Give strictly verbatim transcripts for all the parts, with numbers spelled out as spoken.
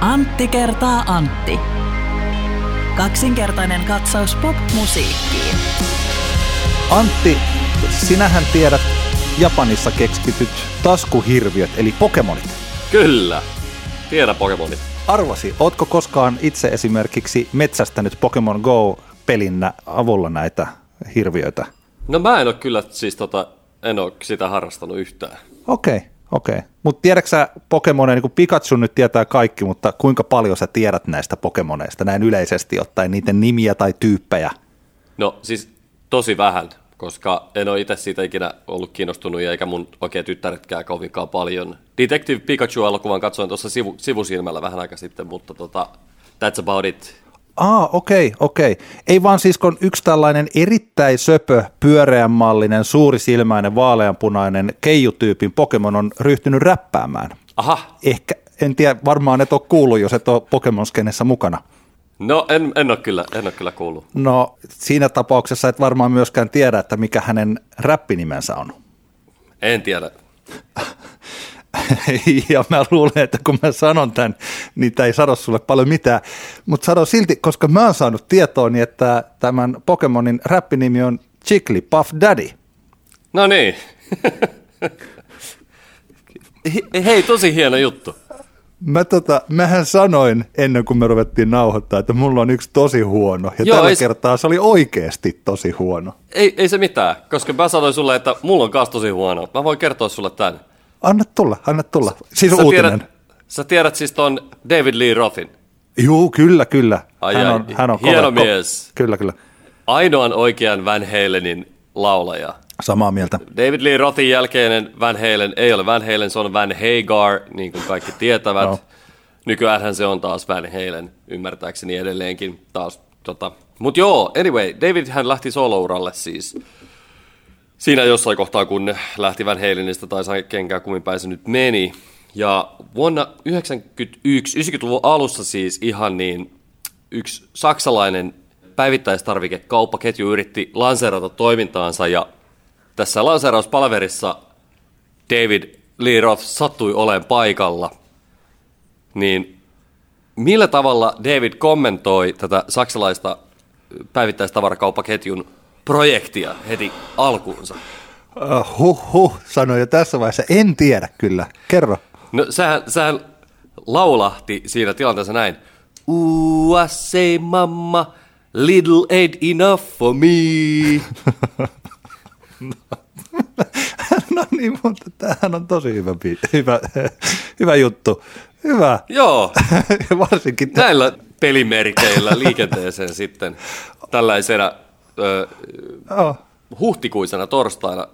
Antti kertaa Antti. Kaksinkertainen katsaus pop-musiikkiin. Antti, sinähän tiedät Japanissa keksityt taskuhirviöt, eli Pokemonit. Kyllä, tiedän Pokemonit. Arvasi, ootko koskaan itse esimerkiksi metsästänyt Pokemon Go-pelin avulla näitä hirviöitä? No mä en ole kyllä, siis tota, en ole sitä harrastanut yhtään. Okei. Okay. Okei, mutta tiedätkö sä Pokemoneja, niin kuin Pikachu nyt tietää kaikki, mutta kuinka paljon sä tiedät näistä Pokemoneista näin yleisesti ottaen niiden nimiä tai tyyppejä? No siis tosi vähän, koska en ole itse siitä ikinä ollut kiinnostunut eikä mun oikein tyttäretkään kovinkaan paljon. Detective Pikachu-elokuvan katsoin tuossa sivu, sivusilmällä vähän aikaa sitten, mutta tota, that's about it. Ah, okei, okei. Ei vaan siis, kun yksi tällainen erittäin söpö, pyöreänmallinen, suurisilmäinen, vaaleanpunainen keijutyypin Pokemon on ryhtynyt räppäämään. Aha. Ehkä, en tiedä, varmaan et ole kuullut, jos et ole Pokemon-skenessä mukana. No, en, en ole kyllä, en ole kyllä kuullut. No, siinä tapauksessa et varmaan myöskään tiedä, että mikä hänen räppinimensä on. En tiedä. Ja mä luulen, että kun mä sanon tämän, niin tämä ei sano sulle paljon mitään, mutta sano silti, koska mä oon saanut tietoa, niin että tämän Pokemonin räppinimi on Jigglypuff Daddy. No niin. He, hei, tosi hieno juttu. Mä tota, mähän sanoin ennen kuin me ruvettiin nauhoittaa, että mulla on yksi tosi huono, ja joo, tällä ei... kertaa se oli oikeasti tosi huono. Ei, ei se mitään, koska mä sanoin sulle, että mulla on myös tosi huono. Mä voin kertoa sulle tämän. Anna tulla, anna tulla. Siis sä uutinen. Tiedät, sä tiedät siis ton David Lee Rothin. Juu, kyllä, kyllä. Ai, hän on, hän on hieno kova, mies. Ko- kyllä, kyllä. Ainoan oikean Van Halenin laulaja. Samaa mieltä. David Lee Rothin jälkeinen Van Halen ei ole Van Halen, se on Van Hagar, niin kuin kaikki tietävät. No. Nykyäänhän se on taas Van Halen, ymmärtääkseni edelleenkin taas. Tota. Mut joo, anyway, David hän lähti solouralle siis. Siinä jossain kohtaa, kun lähti Van Halenista tai sai kenkään kumminpäin se nyt meni. Ja vuonna yhdeksänkymmentäyksi, yhdeksänkymmentäluvun alussa siis ihan niin yksi saksalainen päivittäistarvikekauppaketju yritti lanseerata toimintaansa. Ja tässä lanseerauspalaverissa David Lee Roth sattui olemaan paikalla. Niin millä tavalla David kommentoi tätä saksalaista päivittäistavarakauppaketjun projektia heti alkuunsa? Uh, huh, huh, sanoi jo tässä vaiheessa. En tiedä kyllä. Kerro. No sähän, sähän laulahti siinä tilanteessa näin. U S A mamma, little ain't enough for me. No niin, mutta tämähän on tosi hyvä, hyvä, hyvä juttu. Hyvä. Joo. Varsinkin t- näillä pelimerkeillä liikenteeseen sitten tällaisena Öö, oh. huhtikuisena torstaina.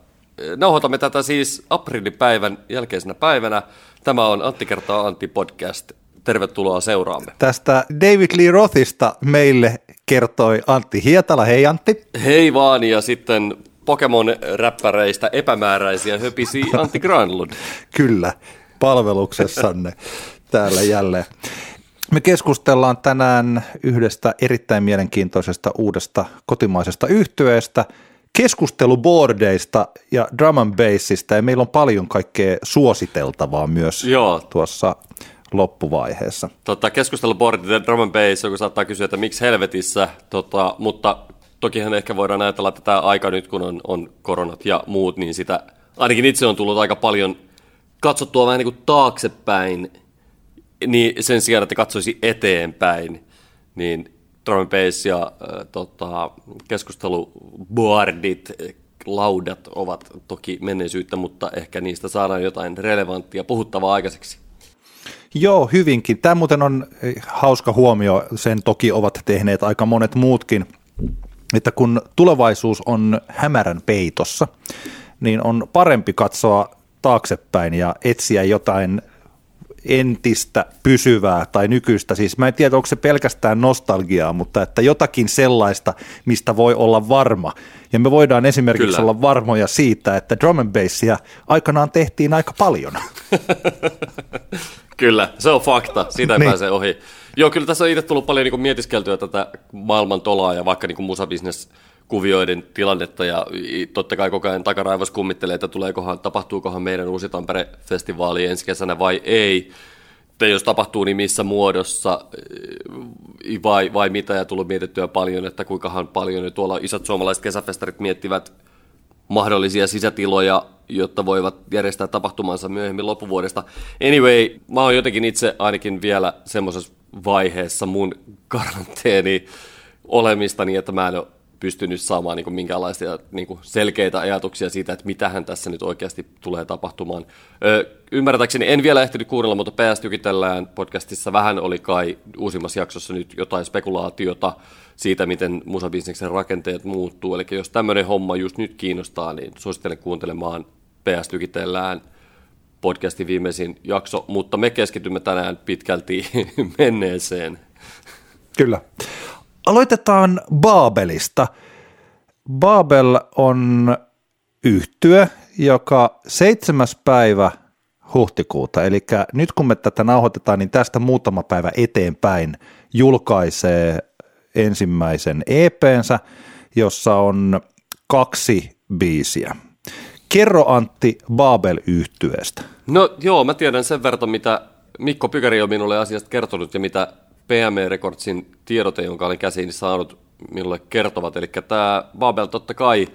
Nauhoitamme tätä siis aprillipäivän jälkeisenä päivänä. Tämä on Antti kertaa Antti podcast. Tervetuloa seuraamme. Tästä David Lee Rothista meille kertoi Antti Hietala. Hei Antti. Hei vaan, ja sitten Pokemon-räppäreistä epämääräisiä höpisi Antti Granlund. Kyllä, palveluksessanne täällä jälleen. Me keskustellaan tänään yhdestä erittäin mielenkiintoisesta uudesta kotimaisesta yhtyeestä, keskusteluboardeista ja drum and bassista, ja meillä on paljon kaikkea suositeltavaa myös Joo. tuossa loppuvaiheessa. Tota, keskusteluboardit ja drum and bass, joku saattaa kysyä, että miksi helvetissä, tota, mutta tokihan ehkä voidaan ajatella, että tämä aika nyt, kun on, on koronat ja muut, niin sitä ainakin itse on tullut aika paljon katsottua vähän niin kuin taaksepäin, niin sen sijaan, että katsoisi eteenpäin, niin drum bass ja äh, tota, keskusteluboardit, laudat ovat toki menneisyyttä, mutta ehkä niistä saadaan jotain relevanttia puhuttavaa aikaiseksi. Joo, hyvinkin. Tämä muuten on hauska huomio, sen toki ovat tehneet aika monet muutkin, että kun tulevaisuus on hämärän peitossa, niin on parempi katsoa taaksepäin ja etsiä jotain entistä, pysyvää tai nykyistä. Siis mä en tiedä, onko se pelkästään nostalgiaa, mutta että jotakin sellaista, mistä voi olla varma. Ja me voidaan esimerkiksi Kyllä. olla varmoja siitä, että drum and bassia aikanaan tehtiin aika paljon. Kyllä, se on fakta. Siitä niin. pääsee ohi. Joo, kyllä tässä on itse tullut paljon niin mietiskeltyä tätä maailman tolaa ja vaikka niin musabisneskuvioiden tilannetta, ja totta kai koko ajan takaraivas kummittelee, että tuleekohan, tapahtuukohan meidän Uusi Tampere-festivaali ensi kesänä vai ei. tai jos tapahtuu, niin missä muodossa vai, vai mitä, ja tullut mietittyä paljon, että kuinkahan paljon tuolla isot suomalaiset kesäfestarit miettivät mahdollisia sisätiloja, jotta voivat järjestää tapahtumansa myöhemmin loppuvuodesta. Anyway, mä oon jotenkin itse ainakin vielä semmoisessa vaiheessa mun karanteeni olemistani, että mä en ole pystynyt saamaan niin kuin minkäänlaisia niin kuin selkeitä ajatuksia siitä, että mitähän tässä nyt oikeasti tulee tapahtumaan. Öö, ymmärtääkseni en vielä ehtinyt kuunnella, mutta päästykitellään podcastissa. Vähän oli kai uusimmassa jaksossa nyt jotain spekulaatiota siitä, miten musabisneksen rakenteet muuttuu. Eli jos tämmöinen homma just nyt kiinnostaa, niin suosittelen kuuntelemaan päästykitellään podcastin viimeisin jakso, mutta me keskitymme tänään pitkälti menneeseen. Kyllä. Aloitetaan Babelista. Babel on yhtye, joka seitsemäs päivä huhtikuuta, eli nyt kun me tätä nauhoitetaan, niin tästä muutama päivä eteenpäin julkaisee ensimmäisen E P:nsä, jossa on kaksi biisiä. Kerro Antti Babel-yhtyeestä. No joo, mä tiedän sen verran, mitä Mikko Pykäri on minulle asiasta kertonut ja mitä P M E Recordsin tiedote, jonka olen käsiin saanut, minulle kertovat. Eli tämä Babel totta kai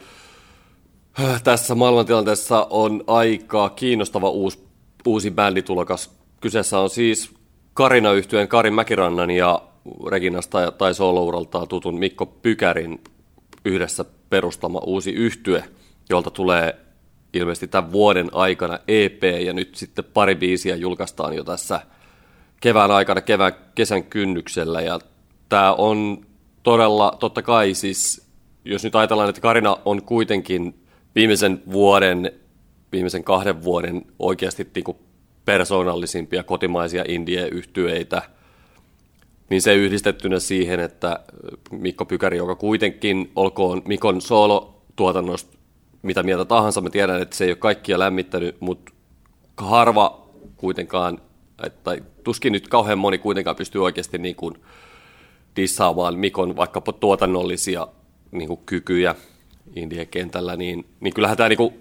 tässä maailmantilanteessa on aika kiinnostava uusi, uusi bänditulokas. Kyseessä on siis Karina-yhtyeen Karin Mäkirannan ja Reginasta tai solouraltaan tutun Mikko Pykärin yhdessä perustama uusi yhtye, jolta tulee ilmeisesti tämän vuoden aikana E P, ja nyt sitten pari biisiä julkaistaan jo tässä kevään aikana, kevään kesän kynnyksellä, ja tämä on todella, totta kai siis, jos nyt ajatellaan, että Karina on kuitenkin viimeisen vuoden, viimeisen kahden vuoden oikeasti niinku persoonallisimpia kotimaisia indie-yhtyeitä, niin se yhdistettynä siihen, että Mikko Pykäri, joka kuitenkin olkoon Mikon soolotuotannosta mitä mieltä tahansa, mä tiedän, että se ei ole kaikkia lämmittänyt, mutta harva kuitenkaan, tai tuskin nyt kauhean moni kuitenkaan pystyy oikeasti niin kuin dissaamaan Mikon vaikkapa tuotannollisia niin kuin kykyjä indie-kentällä, niin, niin kyllähän tämä niin kuin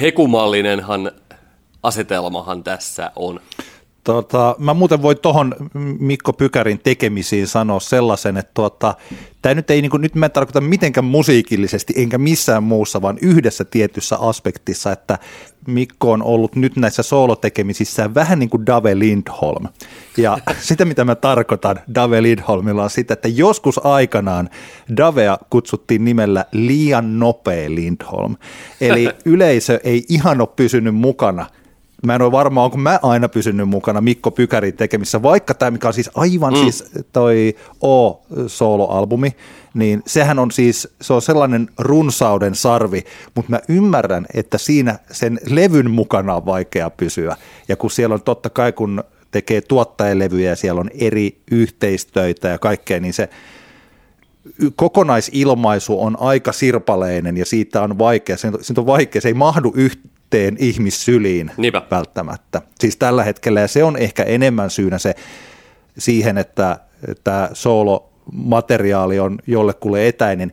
hekumallinenhan asetelmahan tässä on. Tota, mä muuten voin tuohon Mikko Pykärin tekemisiin sanoa sellaisen, että tuota, tämä nyt ei, niin kuin, nyt mä en tarkoita mitenkään musiikillisesti enkä missään muussa, vaan yhdessä tietyssä aspektissa, että Mikko on ollut nyt näissä soolotekemisissä vähän niin kuin Dave Lindholm. Ja sitä, mitä mä tarkoitan Dave Lindholmilla on sitä, että joskus aikanaan Davea kutsuttiin nimellä liian nopea Lindholm. Eli yleisö ei ihan ole pysynyt mukana. Mä en ole varma, onko mä aina pysynyt mukana Mikko Pykärin tekemissä, vaikka tämä, mikä on siis aivan mm. siis toi O-soloalbumi, niin sehän on siis, se on sellainen runsauden sarvi, mutta mä ymmärrän, että siinä sen levyn mukana on vaikea pysyä. Ja kun siellä on totta kai, kun tekee tuottajalevyjä ja siellä on eri yhteistöitä ja kaikkea, niin se kokonaisilmaisu on aika sirpaleinen ja siitä on vaikea, siitä on vaikea, se ei mahdu yhteen. teen ihmissyliin Niipä. välttämättä. Siis tällä hetkellä, ja se on ehkä enemmän syynä se siihen, että tämä soolomateriaali on jollekulle etäinen,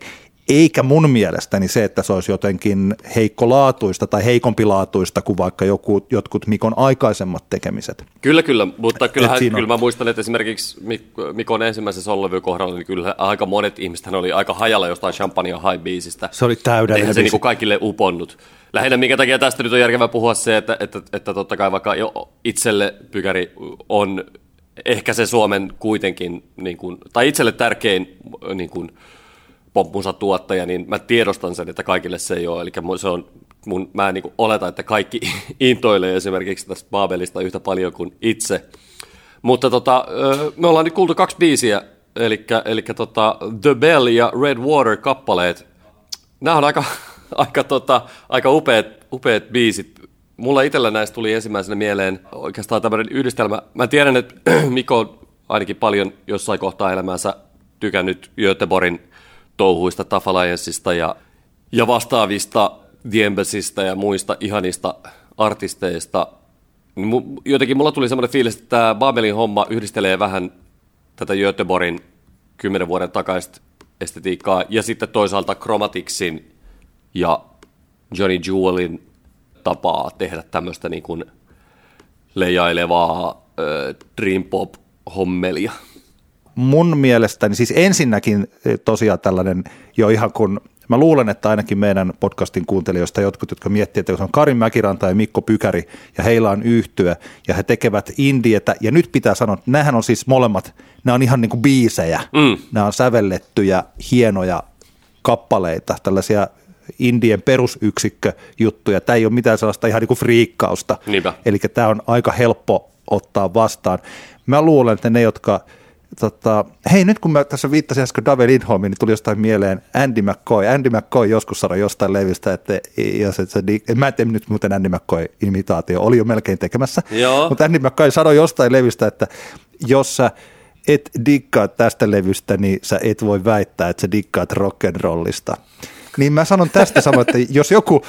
eikä mun mielestäni se, että se olisi jotenkin heikkolaatuista tai heikompilaatuista kuin vaikka joku, jotkut Mikon aikaisemmat tekemiset. Kyllä, kyllä, mutta kyllähän, kyllä mä muistan, että esimerkiksi Mikon ensimmäisen soololevyn kohdalla, niin kyllä aika monet ihmiset oli aika hajalla jostain Champagne High -biisistä. Se oli täydellinen. Eihän se niin kuin kaikille uponnut. Lähinnä minkä takia tästä nyt on järkevää puhua se, että, että, että totta kai vaikka itselle Pykäri on ehkä se Suomen kuitenkin, niin kuin, tai itselle tärkein niin kuin, popmunsa tuottaja, niin mä tiedostan sen, että kaikille se ei ole. Eli se on, mun, mä en niin kuin oleta, että kaikki intoilee esimerkiksi tästä Babelista yhtä paljon kuin itse. Mutta tota, me ollaan nyt kuultu kaksi biisiä, eli, eli tota, The Bell ja Red Water-kappaleet. Nämä on aika, aika, tota, aika upeat, upeat biisit. Mulla itsellä näistä tuli ensimmäisenä mieleen oikeastaan tämmöinen yhdistelmä. Mä tiedän, että Mikko on ainakin paljon jossain kohtaa elämäänsä tykännyt Göteborgin touhuista, Tough Allianceista ja, ja vastaavista The Embassysta ja muista ihanista artisteista. Jotenkin mulla tuli semmoinen fiilis, että tämä Babelin homma yhdistelee vähän tätä Göteborgin kymmenen vuoden takaista estetiikkaa ja sitten toisaalta Chromaticsin ja Johnny Jewelin tapaa tehdä tämmöistä niin kuin leijailevaa ö, dream pop -hommelia? Mun mielestäni, siis ensinnäkin tosiaan tällainen jo ihan kun, mä luulen, että ainakin meidän podcastin kuuntelijoista jotkut, jotka miettii, että se on Karin Mäkiranta ja Mikko Pykäri ja heillä on yhtye ja he tekevät indietä ja nyt pitää sanoa, että näähän on siis molemmat, nämä on ihan niin kuin biisejä, mm. nämä on sävellettyjä, hienoja kappaleita, tällaisia indien perusyksikköjuttuja, tämä ei ole mitään sellaista ihan niin kuin friikkausta, niinpä. Eli tämä on aika helppo ottaa vastaan. Mä luulen, että ne, jotka Tota, hei, nyt kun mä tässä viittasin äsken David Lindholmiin, niin tuli jostain mieleen Andy McCoy. Andy McCoy joskus sanoi jostain levystä, että jos et sä, mä en tiedä nyt muuten Andy McCoy-imitaatio, oli jo melkein tekemässä, joo. Mutta Andy McCoy sanoi jostain levystä, että jos sä et diggaa tästä levystä, niin sä et voi väittää, että sä diggaat rock'n'rollista. Niin mä sanon tästä samoin, että jos joku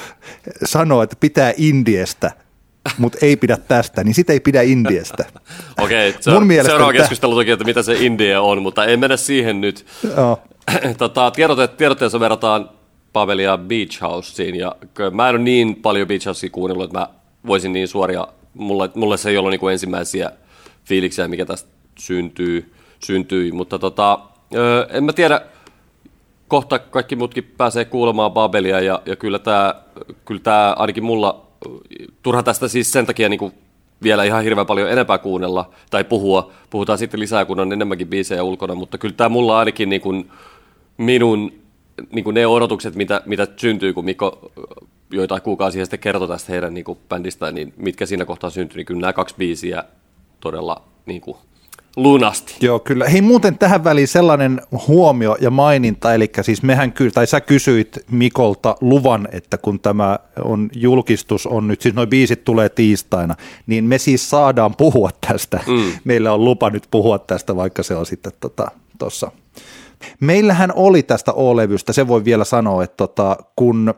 sanoo, että pitää indiestä, mutta ei pidä tästä, niin sitä ei pidä indiestä. Okei, okay, se on seuraava keskustelu toki, että mitä se indie on, mutta ei mennä siihen nyt. Oh. Tota, tiedotteessa tiedotteessa verrataan Babelia Beach Houseen, ja mä en ole niin paljon Beach Housea kuunnellut, että mä voisin niin suoria, mulle, mulle se ei ollut niinku ensimmäisiä fiiliksiä, mikä tästä syntyy, syntyy. Mutta tota, en mä tiedä, kohta kaikki muutkin pääsee kuulemaan Babelia, ja, ja kyllä tämä kyllä tää ainakin mulla turha tästä siis sen takia niin kuin vielä ihan hirveän paljon enempää kuunnella tai puhua. Puhutaan sitten lisää, kun on enemmänkin biisejä ulkona, mutta kyllä tämä mulla ainakin niin kuin minun niin kuin ne odotukset, mitä, mitä syntyy, kun Mikko joitain kuukausia sitten kertoi tästä heidän niin kuin bändistään, niin mitkä siinä kohtaa syntyy, niin kyllä nämä kaksi biisiä todella niin kuin lunasti. Joo, kyllä. Hei, muuten tähän väliin sellainen huomio ja maininta, eli siis mehän ky- tai sä kysyit Mikolta luvan, että kun tämä on julkistus on nyt, siis noi biisit tulee tiistaina, niin me siis saadaan puhua tästä. Mm. Meillä on lupa nyt puhua tästä, vaikka se on sitten tuossa. Tota, meillähän oli tästä O-levystä, se voi vielä sanoa, että tota, kun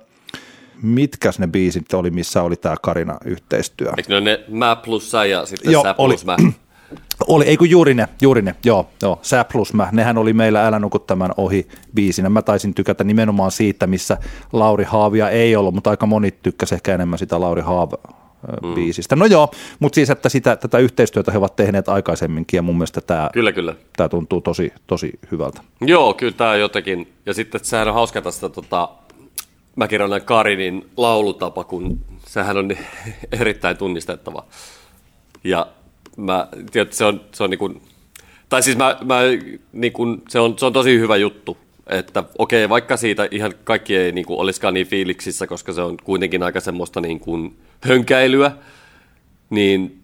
mitkäs ne biisit oli, missä oli tämä Karina-yhteistyö? Eikö ne ole ne mä plus sä ja sitten joo, sä plus oli. Mä? Oli, ei kun juuri ne, juuri ne, joo, joo, sä plus mä, nehän oli meillä Älä nuku tämän ohi biisinä. Mä taisin tykätä nimenomaan siitä, missä Lauri Haavia ei ollut, mutta aika moni tykkäsi ehkä enemmän sitä Lauri Haav-biisistä. Mm. No joo, mutta siis, että sitä, tätä yhteistyötä he ovat tehneet aikaisemminkin ja mun mielestä tämä, kyllä, kyllä. tämä tuntuu tosi, tosi hyvältä. Joo, kyllä tämä jotenkin, ja sitten sehän on hauska tästä tota, Mäkirannan Karinin laulutapa, kun sehän on erittäin tunnistettava ja mä tiedät, se on se on niin kuin, tai siis mä, mä niin kuin, se on se on tosi hyvä juttu, että okei, vaikka siitä ihan kaikki ei niin kuin olisikaan niin fiiliksissä, koska se on kuitenkin aika semmoista niin kuin hönkäilyä, niin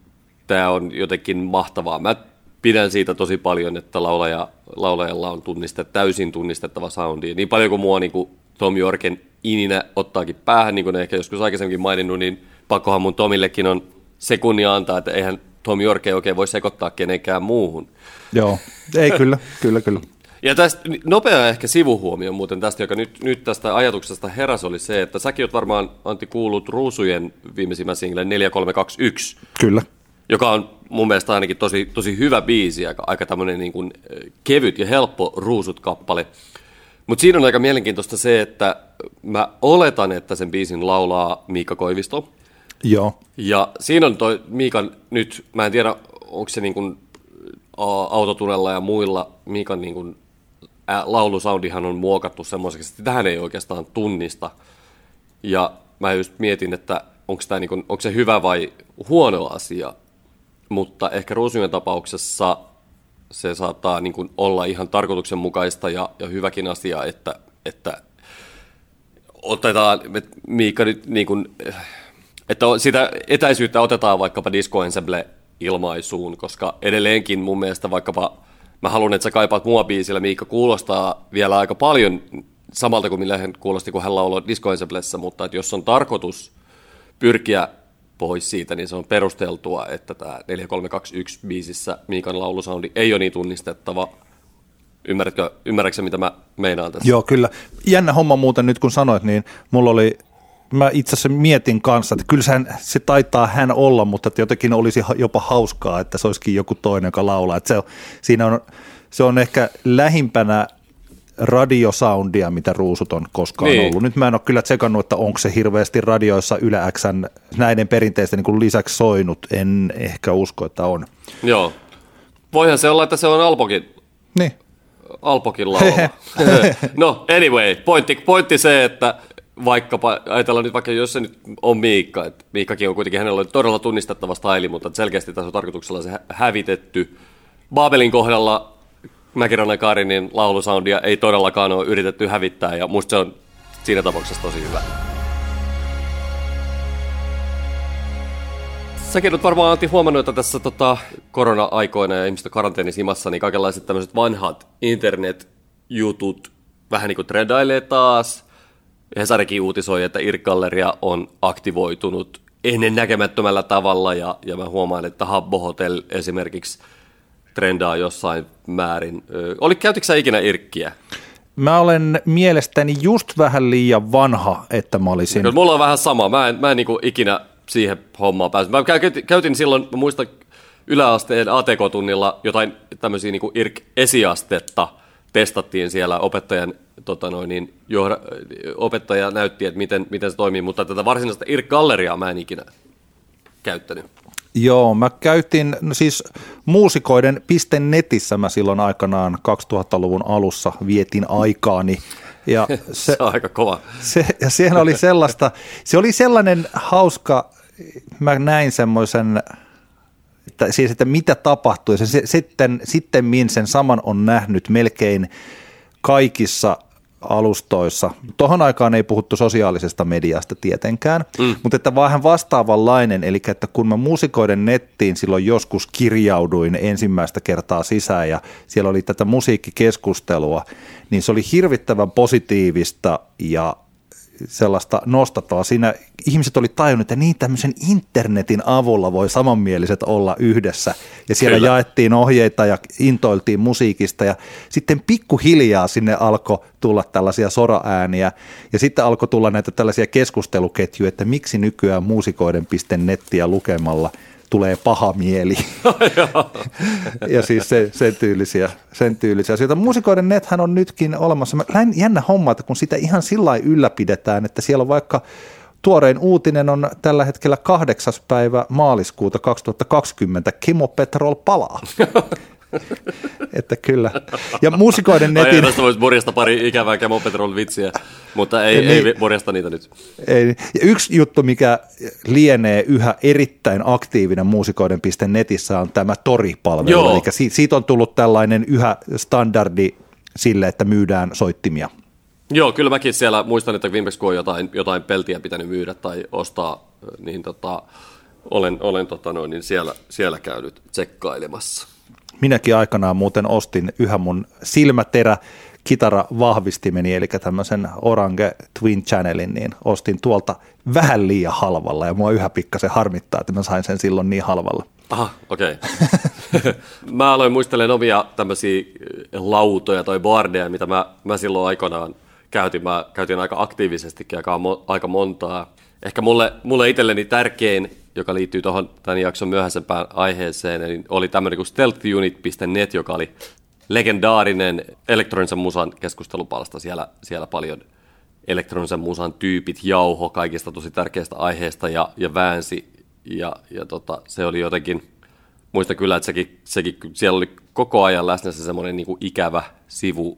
tämä on jotenkin mahtavaa. Mä pidän siitä tosi paljon, että laulaja laulajalla on tunnistet, täysin tunnistettava soundi. Niin paljon kuin mua niin kuin Tom Jorken ininä ottaakin päähän, niin kuin ehkä joskus aikaisemminkin maininnut, niin pakkohan mun Tomillekin on se kunnia antaa, että eihän Tom Jorke ei oikein voi sekoittaa kenenkään muuhun. Joo, ei kyllä, kyllä, kyllä. Ja tästä nopea ehkä sivuhuomio muuten tästä, joka nyt, nyt tästä ajatuksesta heräsi, oli se, että säkin oot varmaan, Antti, kuullut Ruusujen viimeisimmän singlen neljä kolme kaksi yksi. Kyllä. Joka on mun mielestä ainakin tosi, tosi hyvä biisi, aika, aika tämmöinen niin kuin kevyt ja helppo Ruusut-kappale. Mutta siinä on aika mielenkiintoista se, että mä oletan, että sen biisin laulaa Miikka Koivisto. Joo. Ja siinä on toi Miikan nyt, mä en tiedä, onko se niin kuin autotunella ja muilla, Miikan niin kuin ä, laulusoundihan on muokattu semmoiseksi, että tähän ei oikeastaan tunnista. Ja mä just mietin, että onko tämä niin kuin, onko se hyvä vai huono asia, mutta ehkä Ruusujen tapauksessa se saattaa niin kuin olla ihan tarkoituksenmukaista ja, ja hyväkin asia, että, että otetaan, että Miikka nyt niin kuin, että sitä etäisyyttä otetaan vaikkapa disco-ensemble-ilmaisuun, koska edelleenkin mun mielestä vaikkapa, mä haluan, että sä kaipaat mua biisillä, Miikka kuulostaa vielä aika paljon samalta kuin millä hän kuulosti, kun hän lauloi disco-ensemblessä, mutta että jos on tarkoitus pyrkiä pois siitä, niin se on perusteltua, että tämä neljä kolme kaksi yksi biisissä Miikan laulusoundi ei ole niin tunnistettava. Ymmärrätkö, ymmärrätkö mitä mä meinaan tässä? Joo, kyllä. Jännä homma muuten nyt kun sanoit, niin mulla oli mä itse asiassa mietin kanssa, että kyllä se taitaa hän olla, mutta että jotenkin olisi jopa hauskaa, että se olisikin joku toinen, joka laulaa. Että se, on, siinä on, se on ehkä lähimpänä radiosoundia, mitä Ruusut on koskaan niin. ollut. Nyt mä en ole kyllä tsekannut, että onko se hirveästi radioissa Yle X:n näiden perinteisten niin lisäksi soinut. En ehkä usko, että on. Joo. Voihan se olla, että se on Alpokin. Niin. Alpokin laulama. No anyway, pointti, pointti se, että vaikkapa, ajatellaan nyt vaikka, jos se nyt on Miikka, että Miikkakin on kuitenkin, hänellä on todella tunnistettava staili, mutta selkeästi tässä on tarkoituksella se hävitetty. Babelin kohdalla Mäkirannan Karinin laulusoundia ei todellakaan ole yritetty hävittää, ja musta se on siinä tapauksessa tosi hyvä. Säkin olet varmaan Antti huomannut, että tässä tota, korona-aikoina ja ihmisten karanteenissa, niin kaikenlaiset tämmöiset vanhat internet-jutut vähän niin kuin trendailee taas. Hesarikin uutisoi, että I R C-galleria on aktivoitunut ennen näkemättömällä tavalla, ja, ja mä huomaan, että Habbo Hotel esimerkiksi trendaa jossain määrin. Oli, käytitkö sä ikinä irkkiä? Mä olen mielestäni just vähän liian vanha, että mä olisin. No, mulla on vähän sama. Mä en, mä en niin kuin ikinä siihen hommaan päässyt. Mä käytin silloin, mä muistan yläasteen A T K-tunnilla jotain tämmöisiä niin kuin irk-esiastetta testattiin siellä. Opettajan, tota noin, niin, johda, opettaja näytti, että miten, miten se toimii, mutta tätä varsinaista irk-galleriaa mä en ikinä käyttänyt. Joo, mä käytin no siis muusikoiden piste netissä mä silloin aikanaan kaksituhattaluvun alussa vietin aikaani. Ja se, se on aika kova. Se, ja siihen oli sellaista, se oli sellainen hauska, mä näin semmoisen, että, siis, että mitä tapahtui. Se, se, sitten, sittemmin sen saman on nähnyt melkein kaikissa alustoissa. Tuohon aikaan ei puhuttu sosiaalisesta mediasta tietenkään, mm. mutta että vähän vastaavanlainen, eli että kun mä muusikoiden nettiin silloin joskus kirjauduin ensimmäistä kertaa sisään ja siellä oli tätä musiikkikeskustelua, niin se oli hirvittävän positiivista ja sellaista nostattavaa. Siinä ihmiset oli tajunnut, että niin tämmöisen internetin avulla voi samanmieliset olla yhdessä. Ja siellä Kyllä. jaettiin ohjeita ja intoiltiin musiikista ja sitten pikkuhiljaa sinne alkoi tulla tällaisia soraääniä ja sitten alkoi tulla näitä tällaisia keskusteluketjuja, että miksi nykyään muusikoiden piste nettiä lukemalla tulee paha mieli. Ja siis se, sen tyylisiä, sen tyylisiä asioita. Muusikoiden nethän on nytkin olemassa. Mä lähdin jännä homma, että kun sitä ihan sillä ylläpidetään, että siellä on vaikka tuorein uutinen on tällä hetkellä kahdeksas päivä maaliskuuta kaksituhattakaksikymmentä. Kimo Petrol palaa. Että kyllä. Ja muusikoiden netin... Ai, tästä voisi morjasta pari ikävää Kemo Petrol vitsiä, mutta ei, niin, ei morjasta niitä nyt. Ei. Ja yksi juttu, mikä lienee yhä erittäin aktiivinen muusikoiden piste netissä on tämä Tori-palvelu. Joo. Eli siitä on tullut tällainen yhä standardi sille, että myydään soittimia. Joo, kyllä mäkin siellä muistan, että viimeksi kun on jotain, jotain peltiä pitänyt myydä tai ostaa, niin tota, olen, olen tota noin, niin siellä, siellä käynyt tsekkailemassa. Minäkin aikanaan muuten ostin yhä mun silmäterä kitara vahvistimeni, eli tämmöisen Orange Twin Channelin, niin ostin tuolta vähän liian halvalla, ja mua yhä pikkasen harmittaa, että mä sain sen silloin niin halvalla. Aha, okei. Okay. Mä aloin muistelemaan omia tämmöisiä lautoja tai boardeja, mitä mä, mä silloin aikanaan käytin. Mä käytin aika aktiivisestikin aika, aika montaa. Ehkä mulle, mulle itselleni tärkein, joka liittyy tuohon tämän jakson myöhäisempään aiheeseen, eli oli tämmöinen kuin stealthunit piste net, joka oli legendaarinen elektronisen musan keskustelupalsta. Siellä, siellä paljon elektronisen musan tyypit jauho kaikista tosi tärkeistä aiheista ja, ja väänsi. Ja, ja tota, se oli jotenkin, muistan kyllä, että sekin, sekin, siellä oli koko ajan läsnä se semmoinen niin kuin ikävä sivu.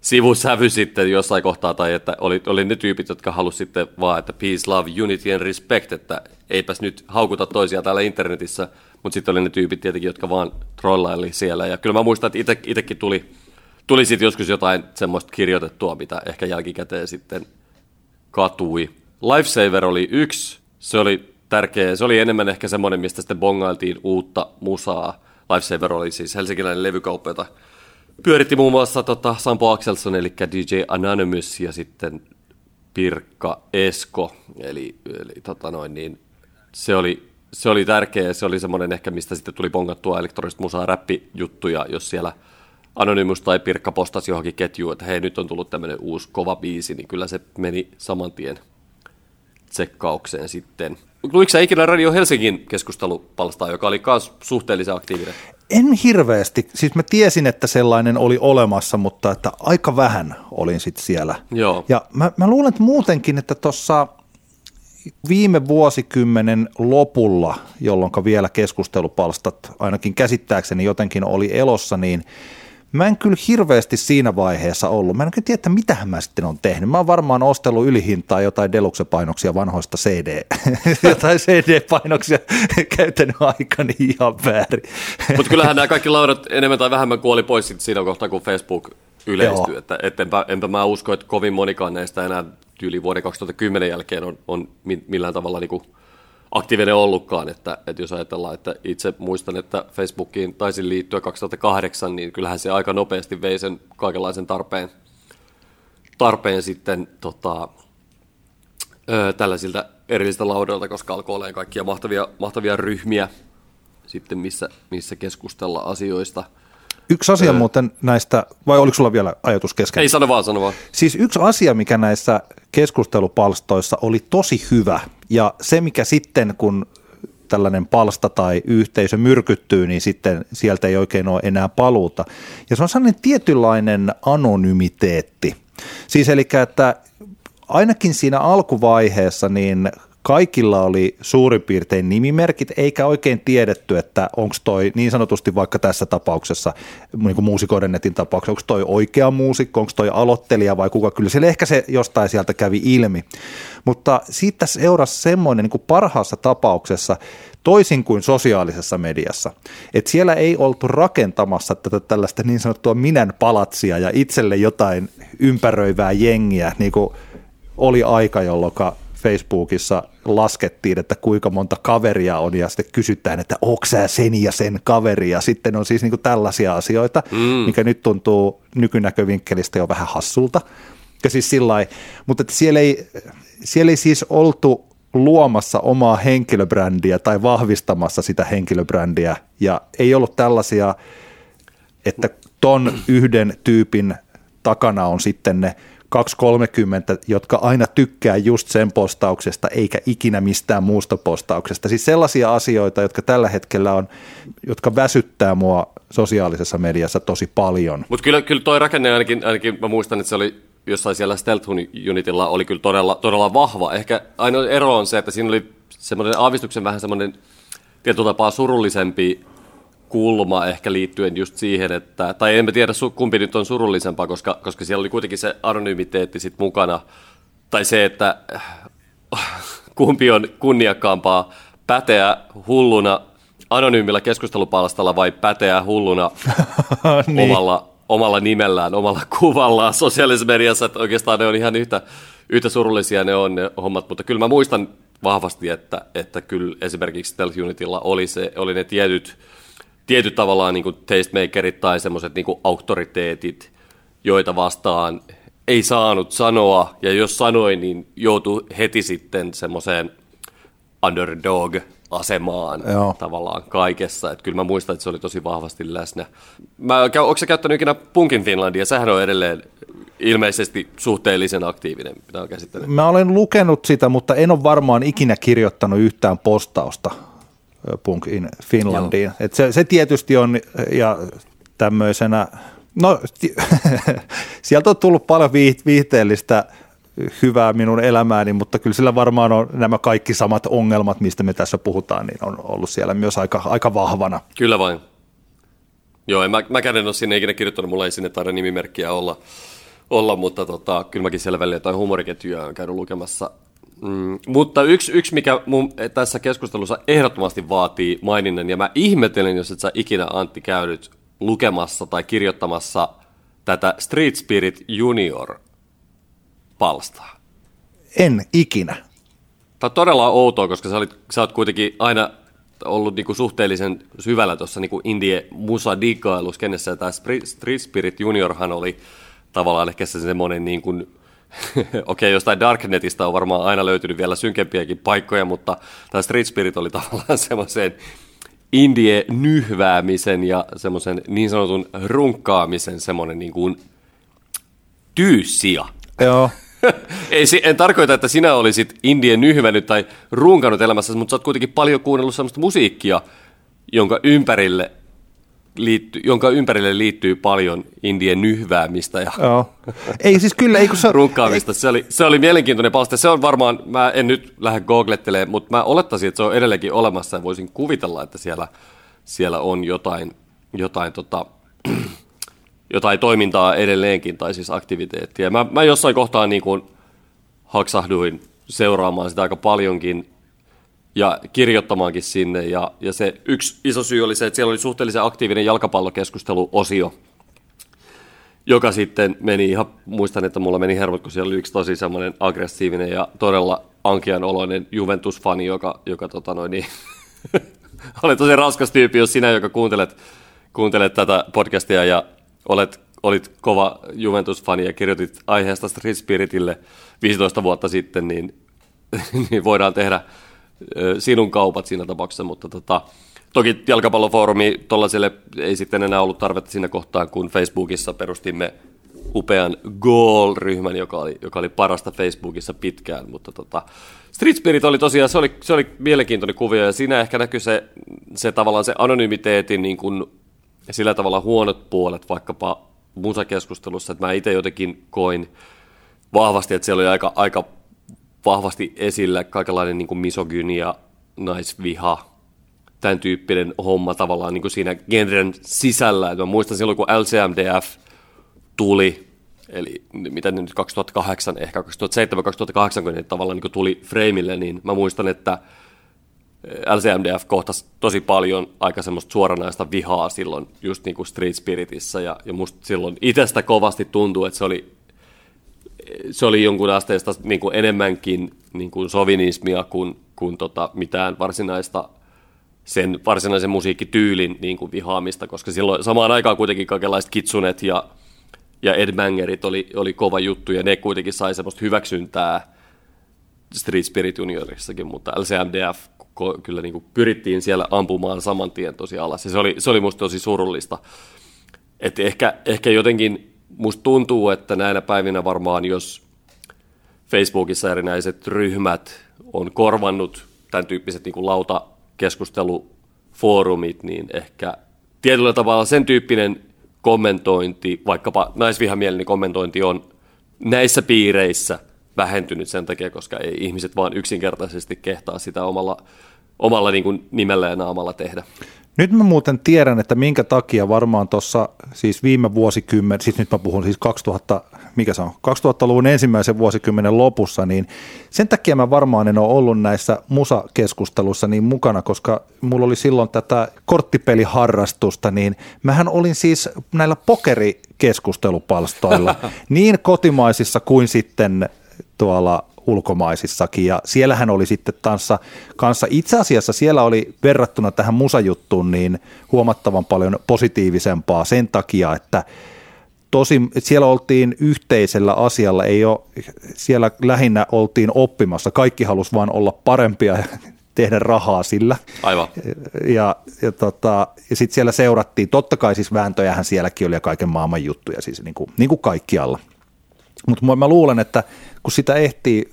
sivusävy sitten jossain kohtaa, tai että oli, oli ne tyypit, jotka halusi sitten vaan, että peace, love, unity and respect, että eipäs nyt haukuta toisia täällä internetissä, mutta sitten oli ne tyypit tietenkin, jotka vaan trollaili siellä, ja kyllä mä muistan, että ite, itekin tuli, tuli sitten joskus jotain semmoista kirjoitettua, mitä ehkä jälkikäteen sitten katui. Lifesaver oli yksi, se oli tärkeä, se oli enemmän ehkä semmoinen, mistä sitten bongailtiin uutta musaa. Lifesaver oli siis helsinkiläinen levykauppa, jota pyöritti muun muassa tota Sampo Axelson, eli D J Anonymous, ja sitten Pirkka Esko, eli, eli tota noin, niin se oli, se oli tärkeä, se oli semmoinen ehkä, mistä sitten tuli bongattua elektronista musaa, räppijuttuja, jos siellä Anonymous tai Pirkka postasi johonkin ketjuun, että hei, nyt on tullut tämmöinen uusi kova biisi, niin kyllä se meni saman tien tsekkaukseen sitten. Luitko sä ikinä Radio Helsingin keskustelupalstaa, joka oli myös suhteellisen aktiivinen? En hirveästi. Siis mä tiesin, että sellainen oli olemassa, mutta että aika vähän olin sitten siellä. Joo. Ja mä, mä luulen, että muutenkin, että tuossa viime vuosikymmenen lopulla, jolloin vielä keskustelupalstat ainakin käsittääkseni jotenkin oli elossa, niin mä en kyllä hirveästi siinä vaiheessa ollut. Mä en kyllä tiedä, että mitähän mä sitten on tehnyt. Mä oon varmaan ostellut ylihintaa jotain deluxe-painoksia vanhoista C D. jotain C D-painoksia käytänyt aikani ihan väärin. Mutta kyllähän nämä kaikki laudat enemmän tai vähemmän kuoli pois siinä kohtaa, kun Facebook yleistyi. Että, et enpä, enpä mä usko, että kovin monikaan näistä enää yli vuoden kaksituhattakymmenen jälkeen on, on millään tavalla niinku aktiivinen ollutkaan, että, että jos ajatellaan, että itse muistan, että Facebookiin taisin liittyä kaksituhattakahdeksan, niin kyllähän se aika nopeasti vei sen kaikenlaisen tarpeen, tarpeen sitten tota, ö, tällaisilta erillisiltä laudoilta, koska alkoi olemaan kaikkia mahtavia, mahtavia ryhmiä sitten, missä, missä keskustella asioista. Yksi asia öö. muuten näistä, vai oliko sulla vielä ajatus kesken? Ei, sano vaan, sano vaan. Siis yksi asia, mikä näissä keskustelupalstoissa oli tosi hyvä, ja se, mikä sitten, kun tällainen palsta tai yhteisö myrkyttyy, niin sitten sieltä ei oikein ole enää paluuta. Ja se on sellainen tietynlainen anonymiteetti. Siis eli, että ainakin siinä alkuvaiheessa, niin kaikilla oli suurin piirtein nimimerkit, eikä oikein tiedetty, että onko toi niin sanotusti vaikka tässä tapauksessa, niin kuin muusikoiden netin tapauksessa, onko toi oikea muusikko, onko toi aloittelija vai kuka. Kyllä siellä ehkä se jostain sieltä kävi ilmi, mutta siitä seurasi semmoinen niin kuin parhaassa tapauksessa toisin kuin sosiaalisessa mediassa, että siellä ei oltu rakentamassa tätä tällaista niin sanottua minän palatsia ja itselle jotain ympäröivää jengiä, niin kuin oli aika, jolloin Facebookissa laskettiin, että kuinka monta kaveria on, ja sitten kysytään, että onko sä sen ja sen kaveri, ja sitten on siis niin kuin tällaisia asioita, mm. mikä nyt tuntuu nykynäkövinkkelistä jo vähän hassulta, ja siis sillain, mutta että siellä, ei, siellä ei siis oltu luomassa omaa henkilöbrändiä tai vahvistamassa sitä henkilöbrändiä, ja ei ollut tällaisia, että ton yhden tyypin takana on sitten ne kaksi kolmekymmentä, jotka aina tykkää just sen postauksesta, eikä ikinä mistään muusta postauksesta. Siis sellaisia asioita, jotka tällä hetkellä on, jotka väsyttää mua sosiaalisessa mediassa tosi paljon. Mutta kyllä, kyllä toi rakenne ainakin, ainakin mä muistan, että se oli jossain siellä Stealthunitilla oli kyllä todella, todella vahva. Ehkä ainoa ero on se, että siinä oli semmoinen aavistuksen vähän semmoinen tietyllä tapaa surullisempi kulma ehkä liittyen just siihen, että, tai en mä tiedä kumpi nyt on surullisempaa, koska, koska siellä oli kuitenkin se anonymiteetti sit mukana, tai se, että kumpi on kunniakkaampaa, päteä hulluna anonyymillä keskustelupalstalla vai päteä hulluna niin. omalla, omalla nimellään, omalla kuvallaan sosiaalisessa mediassa, että oikeastaan ne on ihan yhtä, yhtä surullisia ne on ne hommat, mutta kyllä mä muistan vahvasti, että, että kyllä esimerkiksi Stealth Unitilla oli, se, oli ne tietyt tietyt tavallaan niin kuin tastemakerit tai semmoiset niin kuin auktoriteetit, joita vastaan ei saanut sanoa, ja jos sanoi, niin joutui heti sitten semmoiseen underdog-asemaan Joo. tavallaan kaikessa. Et kyllä mä muistan, että se oli tosi vahvasti läsnä. Mä, onko sä käyttänyt ikinä Punkin Finlandia? Sähän on edelleen ilmeisesti suhteellisen aktiivinen, mitä on käsittänyt. Mä olen lukenut sitä, mutta en ole varmaan ikinä kirjoittanut yhtään postausta Punk in Finlandiin. Et se, se tietysti on, ja tämmöisenä, no sieltä on tullut paljon viihteellistä hyvää minun elämääni, mutta kyllä sillä varmaan on nämä kaikki samat ongelmat, mistä me tässä puhutaan, niin on ollut siellä myös aika, aika vahvana. Kyllä vain. Joo, en mä, mäkään en ole sinne ikinä kirjoittanut, mulla ei sinne taida nimimerkkiä olla, olla mutta tota, kyllä mäkin siellä välillä jotain humoriketjuja on käynyt lukemassa. Mm, mutta yksi, yksi, mikä mun tässä keskustelussa ehdottomasti vaatii maininnan, ja mä ihmettelen, jos et sä ikinä, Antti, käynyt lukemassa tai kirjoittamassa tätä Street Spirit Junior-palstaa. En ikinä. Tämä on todella outoa, koska sä, olit, sä oot kuitenkin aina ollut niinku suhteellisen syvällä tuossa niinku indie-musa-dikkailuskennessä, ja tämä Street Spirit Juniorhan oli tavallaan ehkä se semmoinen niin kuin Okei, okay, jostain Darknetista on varmaan aina löytynyt vielä synkempiäkin paikkoja, mutta tämä Street Spirit oli tavallaan semmoisen indie nyhväämisen ja semmoisen niin sanotun runkkaamisen semmoinen niin kuin tyyssiä. Joo, Ei, en tarkoita, että sinä olisit indien nyhvännyt tai runkanut elämässäsi, mutta sä oot kuitenkin paljon kuunnellut sellaista musiikkia, jonka ympärille liittyy, jonka ympärille liittyy paljon indien nyhväämistä ja oh. ei, siis kyllä, ei, kun se... runkaamista. Se oli, se oli mielenkiintoinen palsta. Se on varmaan, mä en nyt lähde googlettelemaan, mutta mä olettaisin, että se on edelleenkin olemassa ja voisin kuvitella, että siellä, siellä on jotain, jotain, tota, jotain toimintaa edelleenkin tai siis aktiviteettia. Mä, mä jossain kohtaa niin kuin haksahduin seuraamaan sitä aika paljonkin ja kirjoittamaankin sinne, ja, ja se yksi iso syy oli se, että siellä oli suhteellisen aktiivinen jalkapallokeskusteluosio, joka sitten meni ihan, muistan, että mulla meni hermot, kun siellä oli yksi tosi semmoinen aggressiivinen ja todella ankean oloinen Juventus-fani, joka, joka tota noin niin, oli tosi raskas tyyppi, jos sinä, joka kuuntelet, kuuntelet tätä podcastia ja olet, olit kova Juventus-fani ja kirjoitit aiheesta Street Spiritille viisitoista vuotta sitten, niin, niin voidaan tehdä sinun kaupat siinä tapauksessa, mutta tota, toki jalkapallofoorumi tuollaiselle ei sitten enää ollut tarvetta siinä kohtaa, kun Facebookissa perustimme upean Goal-ryhmän, joka oli, joka oli parasta Facebookissa pitkään, mutta tota, Street Spirit oli tosiaan, se oli, se oli mielenkiintoinen kuvio, ja siinä ehkä näkyi se, se tavallaan se anonymiteetin niin kuin sillä tavalla huonot puolet vaikkapa musakeskustelussa, että mä itse jotenkin koin vahvasti, että siellä oli aika, aika vahvasti esillä kaikenlainen niin kuin misogynia, naisviha, tämän tyyppinen homma tavallaan niin kuin siinä genren sisällä. Mä muistan silloin, kun L C M D F tuli, eli mitä nyt kaksituhattakahdeksan, ehkä kaksituhattaseitsemän kaksituhattakahdeksan, kun ne tavallaan niin kuin tuli freimille, niin mä muistan, että L C M D F kohtasi tosi paljon aika semmoista suoranaista vihaa silloin just niin kuin Street Spiritissä, ja, ja musta silloin itsestä kovasti tuntuu, että se oli se oli jonkun asteesta niin kuin enemmänkin niin kuin sovinismia kuin, kuin tota mitään varsinaista, sen varsinaisen musiikkityylin niin kuin vihaamista, koska silloin samaan aikaan kuitenkin kaikenlaiset kitsunet ja, ja edbangerit oli, oli kova juttu, ja ne kuitenkin sai semmoista hyväksyntää Street Spirit Juniorissakin, mutta L C M D F ko- kyllä niin kuin pyrittiin siellä ampumaan saman tien tosi alas, ja se oli, se oli musta tosi surullista. Et ehkä, ehkä jotenkin musta tuntuu, että näinä päivinä varmaan, jos Facebookissa erinäiset ryhmät on korvannut tämän tyyppiset niin kuin lautakeskustelufoorumit, niin ehkä tietyllä tavalla sen tyyppinen kommentointi, vaikkapa naisvihamielinen kommentointi, on näissä piireissä vähentynyt sen takia, koska ei ihmiset vaan yksinkertaisesti kehtaa sitä omalla, omalla niin kuin nimellä ja naamalla tehdä. Nyt mä muuten tiedän, että minkä takia varmaan tuossa siis viime vuosikymmen, siis nyt mä puhun siis kaksituhatta, mikä se on, kaksituhattaluvun ensimmäisen vuosikymmenen lopussa, niin sen takia mä varmaan en ole ollut näissä musakeskustelussa niin mukana, koska mulla oli silloin tätä korttipeliharrastusta, niin mähän olin siis näillä pokerikeskustelupalstoilla, niin kotimaisissa kuin sitten tuolla ulkomaisissakin, ja siellähän oli sitten tanssa kanssa, itse asiassa siellä oli verrattuna tähän musajuttuun niin huomattavan paljon positiivisempaa sen takia, että tosi, siellä oltiin yhteisellä asialla, ei ole, siellä lähinnä oltiin oppimassa, kaikki halusi vaan olla parempia ja tehdä rahaa sillä. Aivan. Ja, ja, tota, ja sitten siellä seurattiin, totta kai siis vääntöjähän sielläkin oli ja kaiken maailman juttuja, siis niin kuin, niin kuin kaikkialla. Mutta mä luulen, että kun sitä ehtii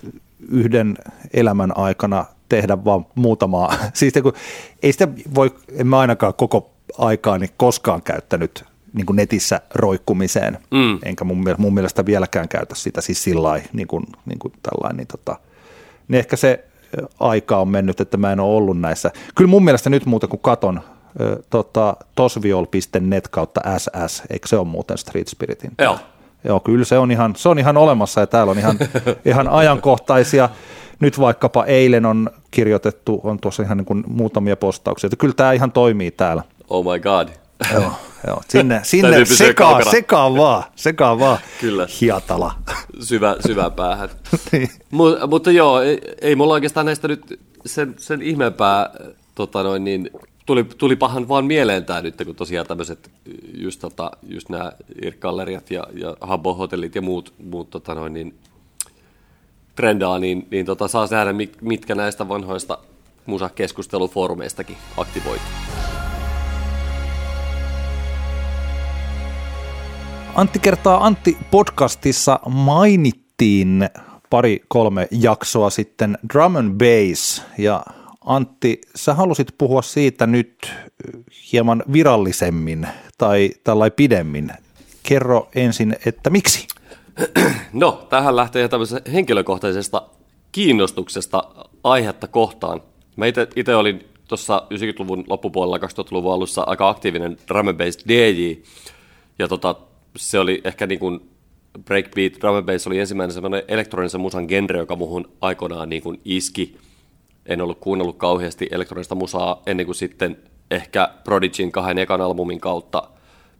yhden elämän aikana tehdä vaan muutamaa, siis kun ei sitä voi, en mä ainakaan koko aikaani koskaan käyttänyt niin kuin netissä roikkumiseen, mm. enkä mun, mun mielestä vieläkään käytä sitä siis sillai, niin kuin, niin kuin tällainen, niin, tota, niin ehkä se aika on mennyt, että mä en ole ollut näissä. Kyllä mun mielestä nyt muuten kun katon, ö, tota, tosviol piste net kautta S S, eikö se ole muuten Street Spiritin? Joo. Joo, kyllä se on ihan, se on ihan olemassa ja täällä on ihan, ihan ajankohtaisia. Nyt vaikkapa eilen on kirjoitettu, on tuossa ihan niin kuin muutamia postauksia, että kyllä tämä ihan toimii täällä. Oh my god. Joo, joo. Sinne, sinne sekaan, sekaan vaan, sekaan vaan. Kyllä. Hiatala. Syvä, syvä päähän. Niin. Mut, mutta joo, ei, ei mulla oikeastaan näistä nyt sen, sen ihmeempää, tota noin, niin Tuli, tuli pahan vaan mieleen tämä nyt, kun tosiaan tämmöiset just, tota, just nämä irkkalleriat ja, ja Habbo-hotellit ja muut, muut tota noin, niin, trendaa, niin, niin tota, saas nähdä, mitkä näistä vanhoista musakeskustelufoorumeistakin aktivoituu. Antti kertaa Antti podcastissa mainittiin tehtiin pari-kolme jaksoa sitten Drum and Bass, ja Antti, sä halusit puhua siitä nyt hieman virallisemmin tai tällainen pidemmin. Kerro ensin, että miksi? No, tähän lähtee tämmöisestä henkilökohtaisesta kiinnostuksesta aihetta kohtaan. Mä itse olin tuossa yhdeksänkymmentäluvun loppupuolella, kaksituhattaluvun alussa aika aktiivinen drum and bass D J, ja tota, se oli ehkä niin kuin breakbeat, drum and bass oli ensimmäinen semmoinen elektronisen musan genre, joka muhun aikoinaan niin kuin iski. En ollut kuunnellut kauheasti elektronista musaa ennen kuin sitten ehkä Prodigyn kahden ekan albumin kautta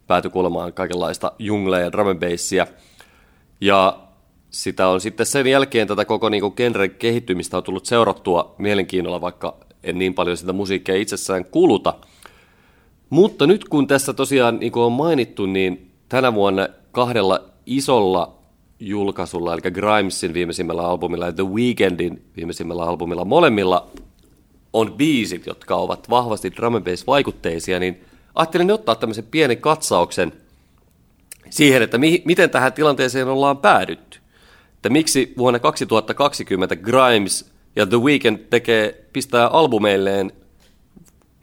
päätyi kuulemaan kaikenlaista junglea ja drum and bassia. Ja sitä on sitten sen jälkeen tätä koko niin kuin genren kehittymistä on tullut seurattua mielenkiinnolla, vaikka en niin paljon sitä musiikkia itsessään kuluta. Mutta nyt kun tässä tosiaan niin kuin on mainittu, niin tänä vuonna kahdella isolla julkaisulla, eli Grimesin viimeisimmällä albumilla ja The Weekndin viimeisimmällä albumilla molemmilla on biisit, jotka ovat vahvasti drum and bass vaikutteisia, niin ajattelin ottaa tämmöisen pienen katsauksen siihen, että mi- miten tähän tilanteeseen ollaan päädytty. Että miksi vuonna kaksituhattakaksikymmentä Grimes ja The Weeknd tekee, pistää albumeilleen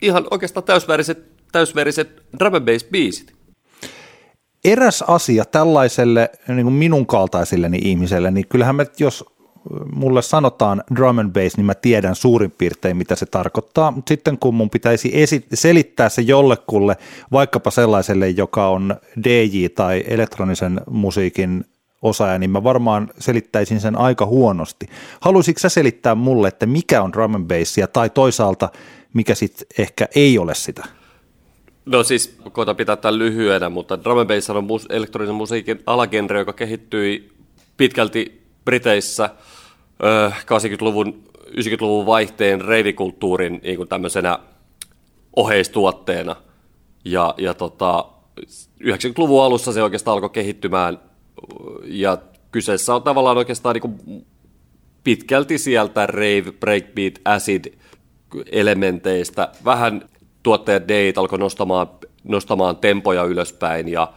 ihan oikeastaan täysveriset, täysveriset drum and bass biisit. Eräs asia tällaiselle niin kuin minun kaltaisilleni ihmiselle, niin kyllähän mä, jos mulle sanotaan drum and bass, niin mä tiedän suurin piirtein, mitä se tarkoittaa, mutta sitten kun mun pitäisi esi- selittää se jollekulle, vaikkapa sellaiselle, joka on D J tai elektronisen musiikin osaaja, niin mä varmaan selittäisin sen aika huonosti. Haluaisitko sä selittää mulle, että mikä on drum and bassia tai toisaalta, mikä sitten ehkä ei ole sitä? No siis, koitan pitää tämän lyhyenä, mutta drum and bass on elektronisen musiikin alagenre, joka kehittyi pitkälti Briteissä kahdeksankymmentäluvun, yhdeksänkymmentäluvun vaihteen reivikulttuurin niin kuin tämmöisenä oheistuotteena. Ja, ja tota, yhdeksänkymmentäluvun alussa se oikeastaan alkoi kehittymään, ja kyseessä on tavallaan oikeastaan niin kuin pitkälti sieltä rave, breakbeat, acid-elementeistä vähän tuottajat D J:t alkoi nostamaan, nostamaan tempoja ylöspäin, ja,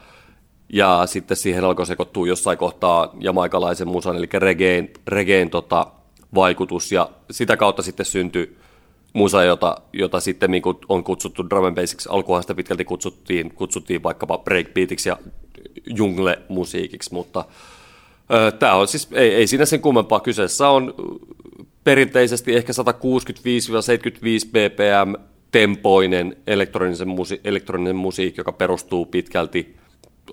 ja sitten siihen alkoi sekoittua jossain kohtaa jamaikalaisen musan, eli reggaen, reggaen tota, vaikutus, ja sitä kautta sitten syntyi musa, jota, jota sitten niin on kutsuttu drum and bassiksi. Alkuhan sitä pitkälti kutsuttiin, kutsuttiin vaikkapa breakbeatiksi ja jungle-musiikiksi, mutta äh, tämä on siis, ei, ei siinä sen kummempaa. Kyseessä on perinteisesti ehkä sata kuusikymmentäviisi seitsemänkymmentäviisi bpm, tempoinen elektroninen, musi- elektroninen musiikki, joka perustuu pitkälti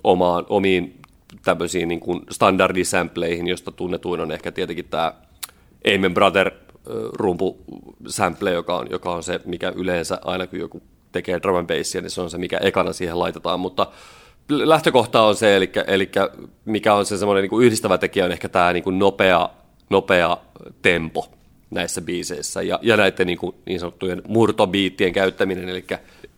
omaan, omiin tämmöisiin niin kuin standardisämpleihin, josta tunnetuin on ehkä tietenkin tämä Amen Brother rumpusämple, joka on, joka on se, mikä yleensä aina kun joku tekee drum and bassia, niin se on se, mikä ekana siihen laitetaan, mutta lähtökohta on se, eli, eli mikä on se semmoinen niin kuin yhdistävä tekijä, on ehkä tämä niin kuin nopea, nopea tempo näissä biiseissä, ja, ja näiden niin, kuin niin sanottujen murtobiittien käyttäminen, eli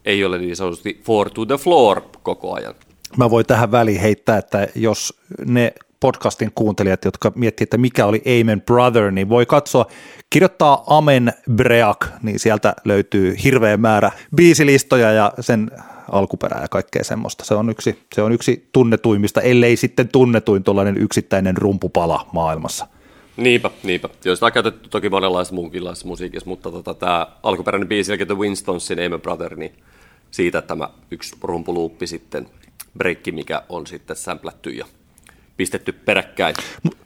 ei ole niin sanotusti four to the floor koko ajan. Mä voin tähän väliin heittää, että jos ne podcastin kuuntelijat, jotka miettii, että mikä oli Amen Brother, niin voi katsoa, kirjoittaa Amen Break, niin sieltä löytyy hirveä määrä biisilistoja ja sen alkuperää ja kaikkea semmoista. Se on yksi, se on yksi tunnetuimmista, ellei sitten tunnetuin tuollainen yksittäinen rumpupala maailmassa. Niinpä, niinpä. Joo, sitä on käytetty toki monenlaista muunkinlaisessa musiikissa, mutta tota, tämä alkuperäinen biisi, eli The Winstonsin Amen Brother, niin siitä tämä yksi rumpuluuppi sitten, breikki, mikä on sitten sämplätty ja pistetty peräkkäin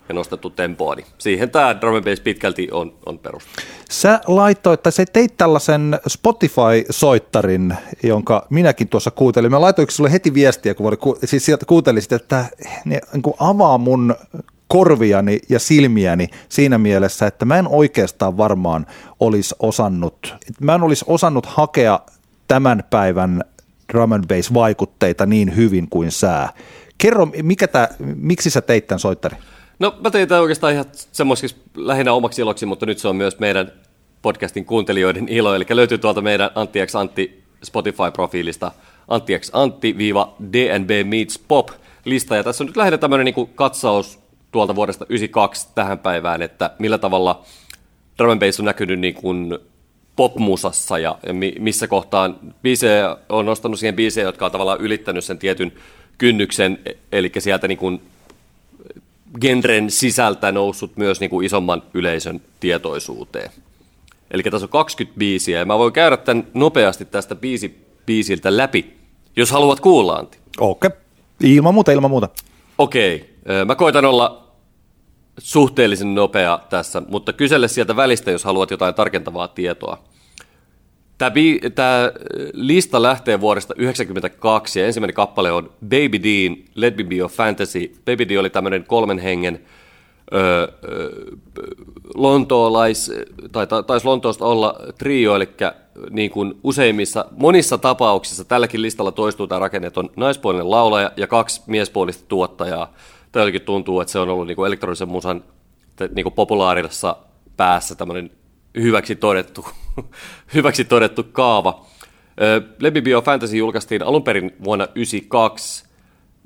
ja nostettu tempoa, niin siihen tämä drum and bass pitkälti on, on perustunut. Sä laitoit, että sä teit tällaisen Spotify-soittarin, jonka minäkin tuossa kuuntelin. Mä laitoin sulle heti viestiä, kun ku, siis sieltä kuuntelisit, että ne niin avaa mun korviani ja silmiäni siinä mielessä, että mä en oikeastaan varmaan olisi osannut, mä en olisi osannut hakea tämän päivän drum and bass vaikutteita niin hyvin kuin sä. Kerro, mikä tää, miksi sä teit tämän soittarin? No mä tein tämän oikeastaan ihan semmoisiksi lähinnä omaksi iloksi, mutta nyt se on myös meidän podcastin kuuntelijoiden ilo, eli löytyy tuolta meidän Antti X Antti Spotify-profiilista Antti X Antti-D N B Meets Pop-lista, ja tässä on nyt lähinnä tämmöinen niin kuin katsaus tuolta vuodesta yhdeksänkymmentäkaksi tähän päivään, että millä tavalla drum and bass on näkynyt niin kuin popmusassa ja missä kohtaan biisejä on nostanut siihen biisejä, jotka on tavallaan ylittänyt sen tietyn kynnyksen, eli sieltä niin kuin genren sisältä noussut myös niin kuin isomman yleisön tietoisuuteen. Eli tässä on kaksikymmentä biisiä, ja mä voin käydä tämän nopeasti tästä biisi, biisiltä läpi, jos haluat kuulla, Antti. Okei, okay. ilman muuta, ilman muuta. Okei, okay. Mä koitan olla suhteellisen nopea tässä, mutta kysele sieltä välistä, jos haluat jotain tarkentavaa tietoa. Tämä, bi- tämä lista lähtee vuodesta yhdeksänkymmentäkaksi, ja ensimmäinen kappale on Baby Dean, Let Me Be Your Fantasy. Baby D oli tämmöinen kolmen hengen öö, öö, lontoolais, tai taisi Lontoosta olla trio, eli niin kuin useimmissa, monissa tapauksissa tälläkin listalla toistuu tämä rakenne, että on naispuolinen laulaja ja kaksi miespuolista tuottajaa. Tämä jotenkin tuntuu, että se on ollut niin kuin elektronisen musan niin kuin populaarissa päässä tämmöinen hyväksi todettu, hyväksi todettu kaava. Let Me Be Your Fantasy julkaistiin alun perin vuonna yhdeksänkymmentäkaksi,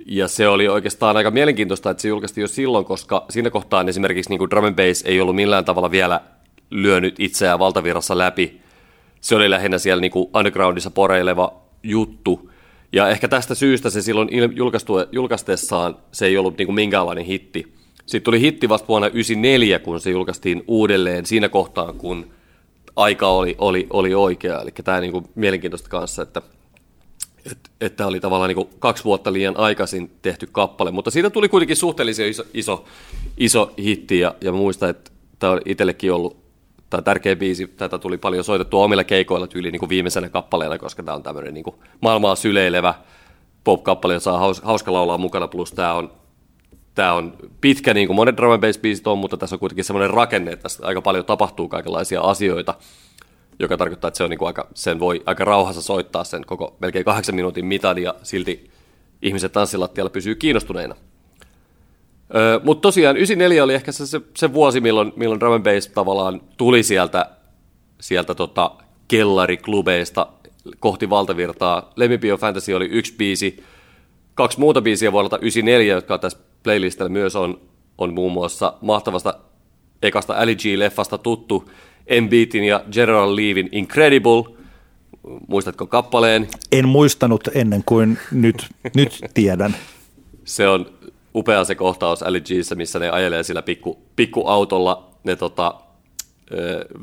ja se oli oikeastaan aika mielenkiintoista, että se julkaistiin jo silloin, koska siinä kohtaan esimerkiksi niin kuin drum and bass ei ollut millään tavalla vielä lyönyt itseään valtavirrassa läpi. Se oli lähinnä siellä niin kuin undergroundissa poreileva juttu, ja ehkä tästä syystä se silloin julkaistessaan se ei ollut niin kuin minkäänlainen hitti. Sitten tuli hitti vasta vuonna yhdeksänkymmentäneljä, kun se julkaistiin uudelleen siinä kohtaan, kun aika oli, oli, oli oikea. Eli tämä on niin mielenkiintoista kanssa, että tämä oli tavallaan niin kaksi vuotta liian aikaisin tehty kappale. Mutta siitä tuli kuitenkin suhteellisen iso, iso, iso hitti, ja, ja muistan, että tämä on itsellekin ollut tämä tärkeä biisi. Tätä tuli paljon soitettua omilla keikoilla tyyliin niin viimeisenä kappaleena, koska tämä on tämmöinen niin maailmaa syleilevä pop-kappale, jossa on haus, hauska laulaa mukana, plus tämä on Tämä on pitkä, niin kuin monet drum and bass biisit on, mutta tässä on kuitenkin semmoinen rakenne, että tässä aika paljon tapahtuu kaikenlaisia asioita, joka tarkoittaa, että se on niin kuin aika, sen voi aika rauhassa soittaa sen koko melkein kahdeksan minuutin mitan, ja silti ihmiset tanssilattialla pysyy kiinnostuneina. Öö, mutta tosiaan yhdeksänkymmentäneljä oli ehkä se, se, se vuosi, milloin, milloin drum and bass tavallaan tuli sieltä, sieltä tota kellariklubeista kohti valtavirtaa. Let Me Be Your Fantasy oli yksi biisi. Kaksi muuta biisiä vuodelta yhdeksänkymmentäneljä, jotka tässä playlistillä myös on, on muun muassa mahtavasta ekasta Ali G-leffasta tuttu M-Beatin ja General Leavin Incredible. Muistatko kappaleen? En muistanut ennen kuin nyt, nyt tiedän. Se on upea se kohtaus Ali G:ssä, missä ne ajelee sillä pikku, pikku autolla ne tota,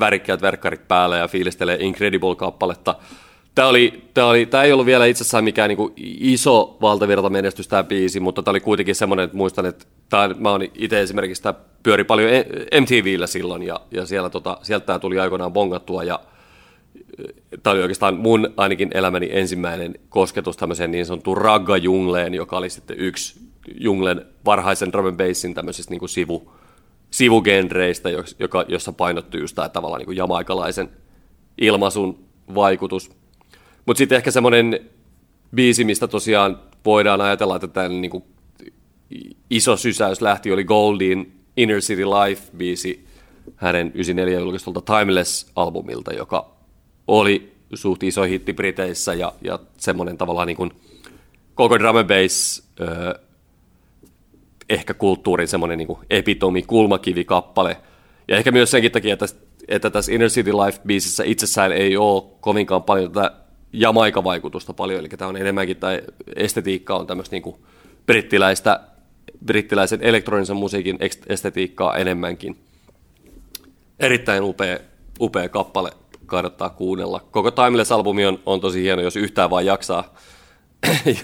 värikkäät verkkarit päällä ja fiilistelee Incredible-kappaletta. Tämä, oli, tämä, oli, tämä ei ollut vielä itse asiassa mikään niin kuin iso valtavirtamenestys tämä biisi, mutta tämä oli kuitenkin semmoinen, että muistan, että tämä, mä olen itse esimerkiksi, tämä pyöri paljon M T V:llä silloin, ja, ja siellä, tota, sieltä tämä tuli aikoinaan bongattua, ja tämä oli oikeastaan mun ainakin elämäni ensimmäinen kosketus tämmöiseen niin sanottuun raggajungleen, joka oli sitten yksi junglen varhaisen drum and bassin tämmöisistä niin kuin sivu, sivugenreistä, joka, jossa painottui just tämä tavallaan niin kuin jamaikalaisen ilmaisun vaikutus. Mutta sitten ehkä semmoinen biisi, mistä tosiaan voidaan ajatella, että tämän niinku iso sysäys lähti, oli Goldin Inner City Life-biisi hänen yhdeksänkymmentäneljä julkaistulta Timeless-albumilta, joka oli suht iso hitti Briteissä, ja, ja semmoinen tavallaan niinku koko drum and bass, öö, ehkä kulttuurin semmoinen niinku epitomi, kulmakivikappale, ja ehkä myös senkin takia, että, että tässä Inner City Life-biisissä itsessään ei ole kovinkaan paljon tätä jamaikavaikutusta paljon, eli tämä on enemmänkin, tai estetiikka on tämmöistä niin kuin brittiläistä, brittiläisen elektronisen musiikin estetiikkaa enemmänkin. Erittäin upea, upea kappale, kannattaa kuunnella. Koko Timeless-albumi on, on tosi hieno, jos yhtään vaan jaksaa,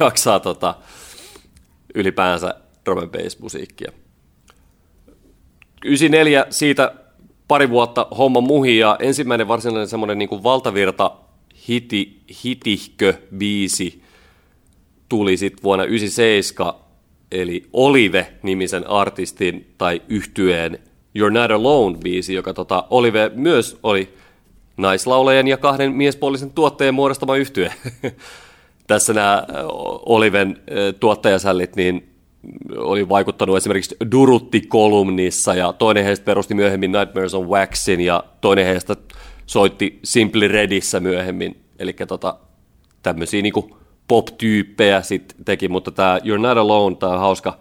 jaksaa tota, ylipäänsä drum and bass-musiikkia. yhdeksänkymmentäneljä, siitä pari vuotta homma muhi, ja ensimmäinen varsinainen semmoinen niin kuin valtavirta Hiti, hitihkö biisi tuli sitten vuonna yhdeksänkymmentäseitsemän, eli Olive-nimisen artistin tai yhtyeen You're Not Alone biisi, joka tota, Olive myös oli naislaulajan ja kahden miespuolisen tuottajan muodostama yhtye. Tässä nämä Oliven tuottajasällit niin oli vaikuttanut esimerkiksi Durutti-kolumnissa, ja toinen heistä perusti myöhemmin Nightmares on Waxin, ja toinen heistä soitti Simply Redissä myöhemmin, eli tota, tämmöisiä niinku pop-tyyppejä sitten teki, mutta tämä You're Not Alone, tämä on hauska,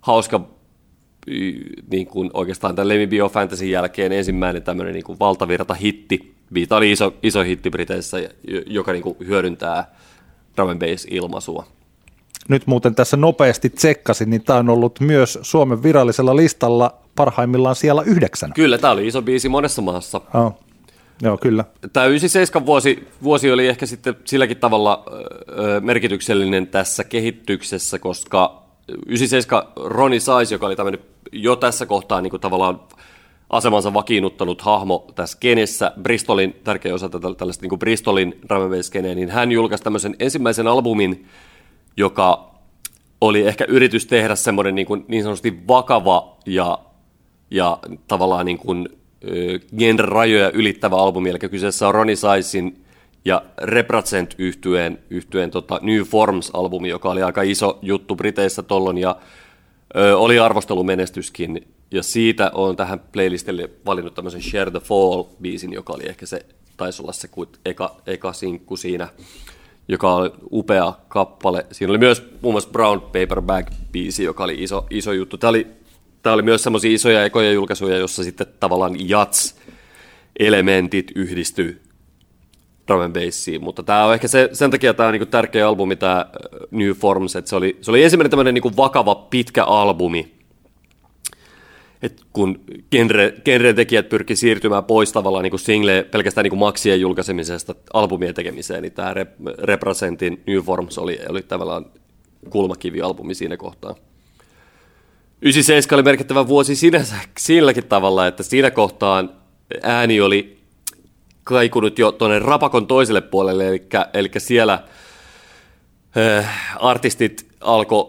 hauska niin kuin oikeastaan tämän Let Me Be Your Fantasyn jälkeen ensimmäinen tämmöinen niin kuin valtavirta-hitti. Tämä oli iso, iso hitti Briteissä, joka niin kuin hyödyntää drum and bass-ilmaisua. Nyt muuten tässä nopeasti tsekkasin, niin tämä on ollut myös Suomen virallisella listalla parhaimmillaan siellä yhdeksänä. Kyllä, tämä oli iso biisi monessa maassa. Oh. Joo, kyllä. Tämä yhdeksänkymmentäseitsemän vuosi, vuosi oli ehkä sitten silläkin tavalla ö, merkityksellinen tässä kehityksessä, koska yhdeksänkymmentäseitsemän Roni Size, joka oli tämmöinen jo tässä kohtaa niin kuin tavallaan asemansa vakiinnuttanut hahmo tässä skenessä, Bristolin, tärkeä osa tätä, tällaista niin kuin Bristolin drum-based-skeneä, niin hän julkaisi tämmöisen ensimmäisen albumin, joka oli ehkä yritys tehdä semmoinen niin, kuin niin sanotusti vakava ja, ja tavallaan niin kuin genre-rajoja ylittävä albumi, eli kyseessä on Roni Sizen ja Represent-yhtyeen yhtyeen, tota, New Forms-albumi, joka oli aika iso juttu Briteissä tollon ja ö, oli arvostelumenestyskin, ja siitä on tähän playlistille valinnut tämmöisen Share the Fall-biisin, joka oli ehkä se, taisi olla se eka, eka sinkku siinä, joka oli upea kappale. Siinä oli myös muun muassa Brown Paper Bag-biisi, joka oli iso, iso juttu. Tämä oli Tämä oli myös semmoisia isoja ekoja julkaisuja, jossa sitten tavallaan jats-elementit yhdistyi drum and bassiin, mutta tämä on ehkä se, sen takia tämä on niin kuin tärkeä albumi, tämä New Forms, että se oli, se oli ensimmäinen tämmöinen niin kuin vakava, pitkä albumi, että kun genre, genretekijät pyrkii siirtymään pois tavallaan niin kuin single, pelkästään niin kuin maksien julkaisemisesta albumien tekemiseen, niin tämä Representin New Forms oli, oli tavallaan kulmakivialbumi siinä kohtaa. yhdeksänkymmentäseitsemän oli merkittävä vuosi sinänsä silläkin tavalla, että siinä kohtaan ääni oli kaikunut jo tuonne rapakon toiselle puolelle, eli, eli siellä äh, artistit alkoi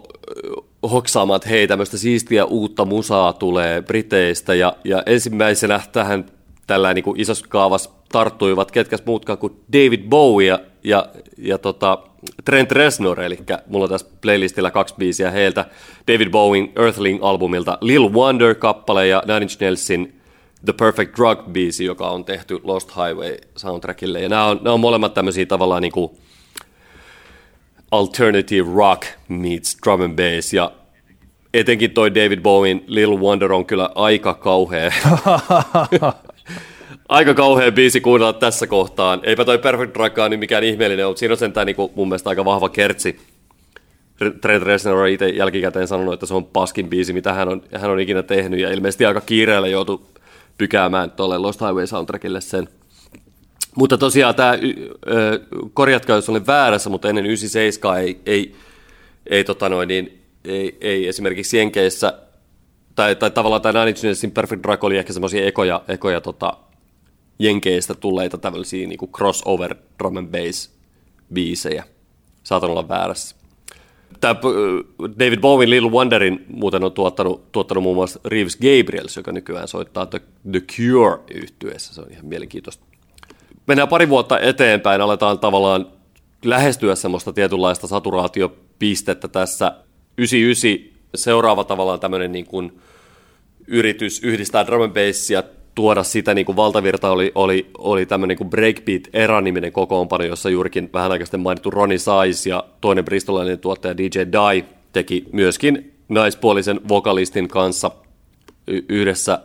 hoksaamaan, että hei, tämmöistä siistiä uutta musaa tulee Briteistä, ja, ja ensimmäisenä tähän tällä niin kuin isossa kaavassa tarttuivat ketkäs muutkaan kuin David Bowie ja, ja, ja tota Trent Reznor, eli mulla on tässä playlistillä kaksi biisiä heiltä, David Bowien Earthling-albumilta Lil Wonder-kappale ja Nine Inch Nailsin The Perfect Drug-biisi, joka on tehty Lost Highway-soundtrackille, ja nämä on, nämä on molemmat tämmöisiä tavallaan niin kuin alternative rock meets drum and bass, ja etenkin toi David Bowien Lil Wonder on kyllä aika kauhea. Aika kauhea biisi kuunnella tässä kohtaan. Eipä toi Perfect Drugkaan nyt mikään ihmeellinen, mutta siinä on sentään niin kuin mun mielestä aika vahva kertsi. Trent Reznor on itse jälkikäteen sanonut, että se on paskin biisi, mitä hän on, hän on ikinä tehnyt, ja ilmeisesti aika kiireellä joutui pykäämään tuolle Lost Highway soundtrackille sen. Mutta tosiaan tämä, korjatkaa jos olen väärässä, mutta ennen yhdeksänkymmentäseitsemän ei, ei, ei, tota noin, niin, ei, ei esimerkiksi Jenkeissä, tai, tai tavallaan tämä Nine Inch Nailsin Perfect Drug oli ehkä semmoisia ekoja, ekoja tota, Jenkeistä tulleita tämmöisiä niin kuin crossover drum and bass biisejä. Saatan olla väärässä. Tämä David Bowien Little Wonderin muuten on tuottanut, tuottanut muun muassa Reeves Gabriels, joka nykyään soittaa The, The Cure-yhtyeessä. Se on ihan mielenkiintoista. Mennään pari vuotta eteenpäin, aletaan tavallaan lähestyä semmoista tietynlaista saturaatiopistettä tässä. yhdeksänkymmentäyhdeksän seuraava tavallaan tämmöinen niin kuin yritys yhdistää drum and bassia, tuoda sitä niin kuin valtavirta oli, oli, oli tämmöinen niin Breakbeat-era-niminen kokoonpano, jossa juurikin vähän aikaisesti mainittu Roni Size ja toinen bristolainen tuottaja D J Dai teki myöskin naispuolisen vokalistin kanssa y- yhdessä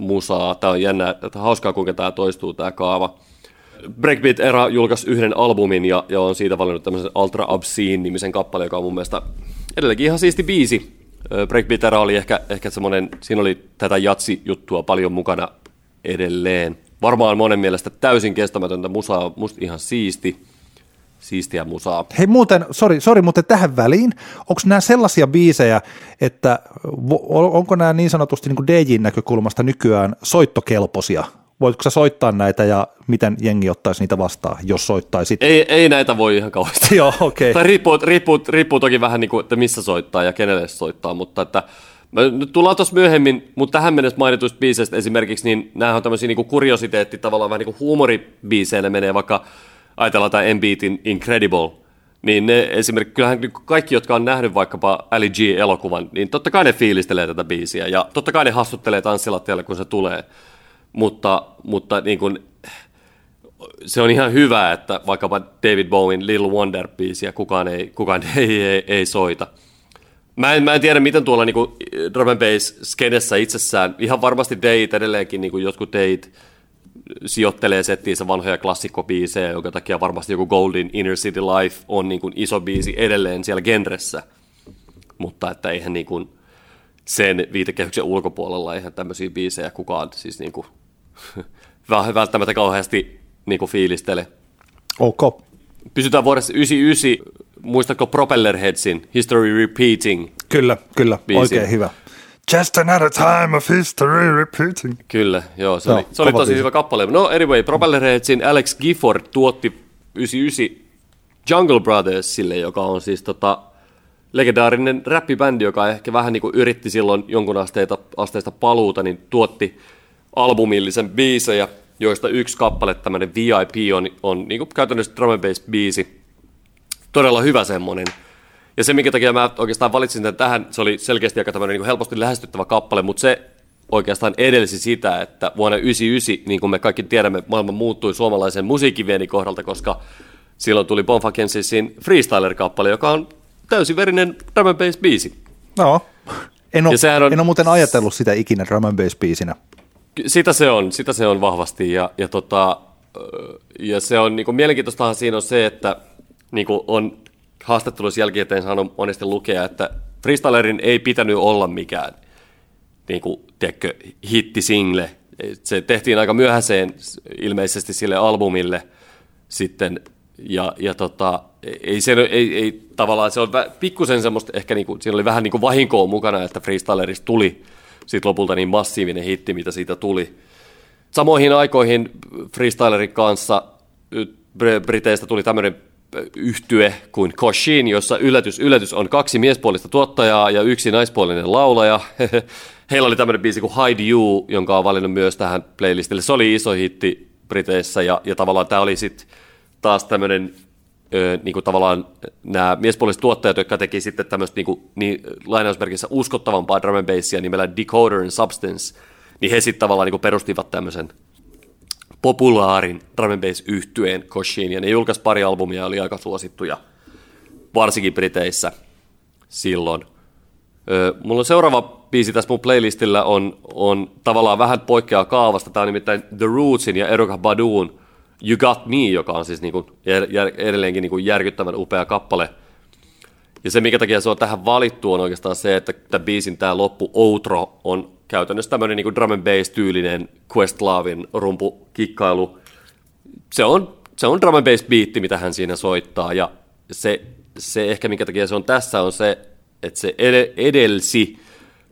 musaa. Tämä on jännää, että hauskaa kuinka tämä toistuu tämä kaava. Breakbeat-era julkaisi yhden albumin ja, ja on siitä valinnut tämmöisen Ultra Obscene-nimisen kappale, joka on mun mielestä edelleenkin ihan siisti biisi. Breakbeat-era oli ehkä, ehkä semmoinen, siinä oli tätä jatsijuttua paljon mukana edelleen. Varmaan monen mielestä täysin kestämätöntä musaa, musta ihan siisti, siistiä musaa. Hei muuten, sori, sori, mutta tähän väliin, onko nämä sellaisia biisejä, että onko nämä niin sanotusti niin kuin D J:n näkökulmasta nykyään soittokelpoisia? Voitko sä soittaa näitä ja miten jengi ottaisi niitä vastaan, jos soittaisit? Ei, ei näitä voi ihan kauheasti. Joo, okei. Okay. Riippuu, riippuu, riippuu toki vähän, niin kuin, että missä soittaa ja kenelle soittaa, mutta että, nyt tullaan tuossa myöhemmin, mutta tähän mennessä mainituista biiseistä esimerkiksi, niin nämähän on tämmöisiä niin kuin kuriositeetti, tavallaan vähän niin kuin huumoribiiseillä menee, vaikka ajatellaan tämä M-Beatin Incredible, niin ne esimerkiksi, kyllähän kaikki, jotka on nähnyt vaikkapa Ali G-elokuvan, niin totta kai ne fiilistelee tätä biisiä ja totta kai ne hassuttelee tanssilattialle, kun se tulee. Mutta, mutta niin kun, se on ihan hyvä, että vaikkapa David Bowien Little Wonder-biisiä kukaan ei, kukaan ei, ei, ei soita. Mä en, mä en tiedä, miten tuolla niin kun drum and bass-skenessä itsessään, ihan varmasti deit edelleenkin, niin kun jotkut deit sijoittelee settiinsä vanhoja klassikkobiisejä, jonka takia varmasti joku Golden Inner City Life on niin kuin iso biisi edelleen siellä genressä. Mutta että eihän niin kuin sen viitekehyksen ulkopuolella eihän tämmöisiä biisejä kukaan siis niin kuin välttämättä kauheasti niin kuin fiilistele. Okay. Pysytään vuodessa yhdeksänkymmentäyhdeksän. Muistatko Propellerheadsin History Repeating? Kyllä, kyllä. Biisi. Oikein hyvä. Just another time of history repeating. Kyllä, joo, se, no, oli, se oli tosi biisi. Hyvä kappale. No anyway, Propellerheadsin Alex Gifford tuotti yhdeksänkymmentäyhdeksän Jungle Brothersille, joka on siis tota, legendaarinen räppibändi, joka ehkä vähän niin kuin yritti silloin jonkun asteita, asteista paluuta, niin tuotti albumillisen biisejä, joista yksi kappale, tämmöinen V I P, on, on niin kuin käytännössä drum and bass biisi. Todella hyvä semmoinen. Ja se, minkä takia mä oikeastaan valitsin tämän tähän, se oli selkeästi aika tämmöinen niin kuin helposti lähestyttävä kappale, mutta se oikeastaan edelsi sitä, että vuonna yhdeksänkymmentäyhdeksän, niin kuin me kaikki tiedämme, maailma muuttui suomalaisen musiikinviennin kohdalta, koska silloin tuli Bonfa Kensisin Freestyler-kappale, joka on täysin verinen drum and bass biisi. No, en ole, on, en ole muuten ajatellut sitä ikinä drum and bass biisinä. Sitä se on, sitä se on vahvasti. Ja, ja, tota, ja se on, niin kuin mielenkiintoistahan siinä on se, että niin kuin on haastatteluissa jälkikäteen saanut monesti lukea, että freestylerin ei pitänyt olla mikään niin kuin, tiedätkö, hittisingle. Se tehtiin aika myöhäiseen ilmeisesti sille albumille sitten, ja, ja tota, ei, se, ei, ei, tavallaan se on pikkusen semmoista, ehkä niin kuin, siinä oli vähän niin kuin vahinkoa mukana, että freestylerista tuli sitten lopulta niin massiivinen hitti, mitä siitä tuli. Samoihin aikoihin freestylerin kanssa Briteistä tuli tämmöinen yhtye kuin Kosheen, jossa yllätys, yllätys on kaksi miespuolista tuottajaa ja yksi naispuolinen laulaja. Heillä oli tämmöinen biisi kuin Hide You, jonka on valinnut myös tähän playlistille. Se oli iso hitti Briteissä ja, ja tavallaan tämä oli sitten taas tämmöinen, ö, niinku tavallaan nämä miespuoliset tuottajat, jotka teki sitten tämmöistä niinku, niin, lainausmerkissä uskottavampaa drum and bassia nimellä Decoder and Substance, niin he sitten tavallaan niinku perustivat tämmöisen populaarin drum and bass -yhtyeen Kosheen, ja ne julkaisi pari albumia ja oli aika suosittuja, varsinkin Briteissä silloin. Öö, mulla on seuraava biisi tässä mun playlistillä, on, on tavallaan vähän poikkeaa kaavasta, tämä on nimittäin The Rootsin ja Erykah Baduun You Got Me, joka on siis niinku edelleenkin niinku järkyttävän upea kappale. Ja se, minkä takia se on tähän valittu, on oikeastaan se, että tämän biisin tämä loppu outro on käytännössä tämmöinen niin kuin drum and bass-tyylinen Questlavin rumpukikkailu. Se on, se on drum and bass-biitti, mitä hän siinä soittaa, ja se, se ehkä minkä takia se on tässä on se, että se edelsi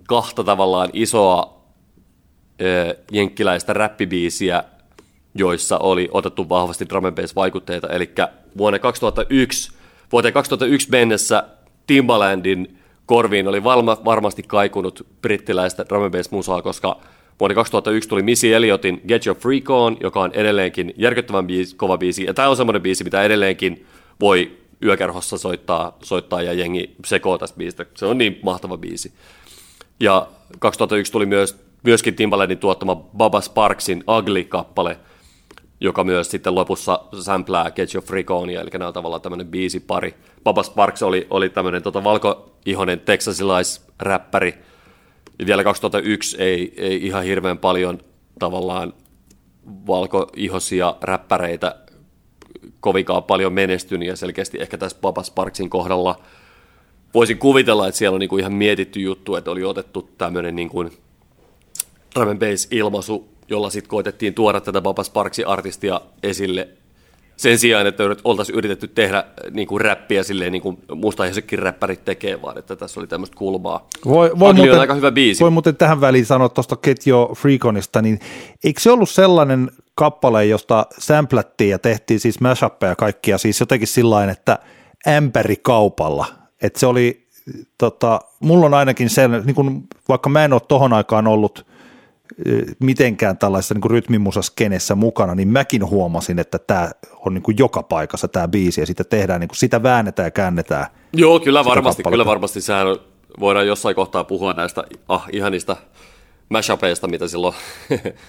kahta tavallaan isoa ö, jenkkiläistä räppibiisiä, joissa oli otettu vahvasti drum and bass-vaikutteita, eli vuonna kaksituhattayksi, vuoteen kaksituhattayksi mennessä Timbalandin korviin oli valma, varmasti kaikunut brittiläistä drum and bass -musaa, koska vuonna kaksituhattayksi tuli Missy Elliotin Get Your Freak On, joka on edelleenkin järkyttävän biisi, kova biisi, ja tämä on semmoinen biisi, mitä edelleenkin voi yökerhossa soittaa, soittaa ja jengi sekoo tästä biisistä. Se on niin mahtava biisi. Ja kaksituhattayksi tuli myös, myöskin Timbalandin tuottama Baba Sparksin Ugly-kappale, joka myös sitten lopussa samplää Get Your Freak Onia, eli nämä on tavallaan tämmöinen biisipari. Baba Sparks oli, oli tämmöinen tota, valkoihoinen teksasilaisräppäri, ja vielä kaksituhattayksi ei, ei ihan hirveän paljon tavallaan valkoihoisia räppäreitä kovinkaan paljon menestynyt, ja selkeästi ehkä tässä Baba Sparksin kohdalla voisin kuvitella, että siellä on niinku ihan mietitty juttu, että oli otettu tämmöinen niinku drum and bass-ilmaisu, jolla sitten koitettiin tuoda tätä Baba Sparksi-artistia esille sen sijaan, että oltaisiin yritetty tehdä niin kuin räppiä silleen niin kuin mustaihoisetkin räppärit tekee, vaan että tässä oli tämmöistä kulmaa. Voi, voi, muuten, aika hyvä biisi. Voi muuten tähän väliin sanoa tuosta Get Your Freak Onista, niin eikö se ollut sellainen kappale, josta samplättiin ja tehtiin siis mashuppeja kaikkia, siis jotenkin sillain, että ämpärikaupalla, että se oli, tota, mulla on ainakin sellainen, niin kun, vaikka mä en ole tohon aikaan ollut mitenkään tällaisessa niin rytmimusaskenessä mukana, niin mäkin huomasin, että tämä on niin kuin joka paikassa tämä biisi, ja sitä tehdään, niin kuin sitä väännetään ja käännetään. Joo, kyllä varmasti, kappaletta. Kyllä varmasti, sehän voidaan jossain kohtaa puhua näistä ah, ihanista mashupeista, mitä silloin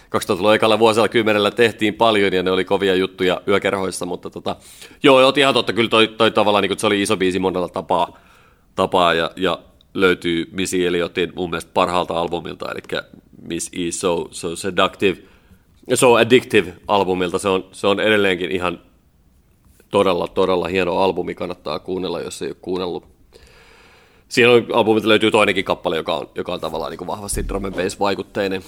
kaksituhattaluvun ekalla vuosella kymmenellä tehtiin paljon, ja ne oli kovia juttuja yökerhoissa, mutta tota, joo, joo, ihan totta, kyllä toi, toi tavallaan, niin kuin, se oli iso biisi monella tapaa, tapaa ja, ja löytyy Missy Elliotin mun mielestä parhaalta albumilta, eli Miss E So, So Seductive. Se on Addictive-albumilta, se on, se on edelleenkin ihan todella, todella hieno albumi, kannattaa kuunnella, jos ei ole kuunnellut. Siinä on, albumilta löytyy toinenkin kappale, joka on, joka on tavallaan niin kuin vahvasti drum and bass-vaikutteinen.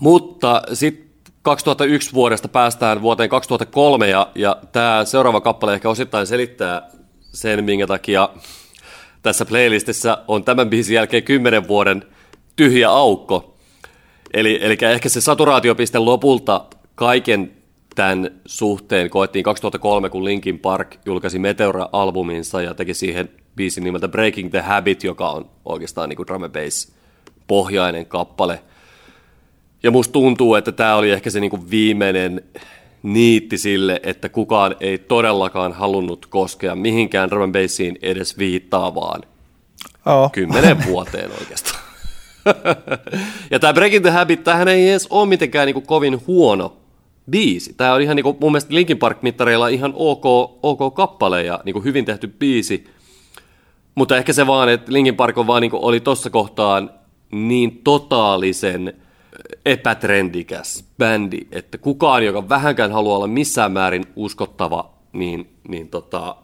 Mutta sitten kaksituhattayksi vuodesta päästään vuoteen kaksituhattakolme, ja, ja tämä seuraava kappale ehkä osittain selittää sen, minkä takia tässä playlistissä on tämän biisin jälkeen kymmenen vuoden tyhjä aukko. Eli, eli ehkä se saturaatiopiste lopulta kaiken tämän suhteen koettiin kaksituhattakolme, kun Linkin Park julkaisi Meteora-albuminsa ja teki siihen biisin nimeltä Breaking the Habit, joka on oikeastaan niin kuin drum and bass-pohjainen kappale. Ja musta tuntuu, että tämä oli ehkä se niin kuin viimeinen niitti sille, että kukaan ei todellakaan halunnut koskea mihinkään drum and bassiin edes viittaavaan oh. kymmenen vuoteen oikeastaan. Ja tämä Breaking the Habit, tämähän ei edes ole mitenkään niin kuin kovin huono biisi. Tämä on ihan niin kuin, mun mielestä Linkin Park-mittareilla ihan ok, ok kappale ja niin kuin hyvin tehty biisi. Mutta ehkä se vaan, että Linkin Park on vaan niin kuin oli tuossa kohtaan niin totaalisen epätrendikäs bändi, että kukaan, joka vähänkään haluaa olla missään määrin uskottava, niin, niin tota,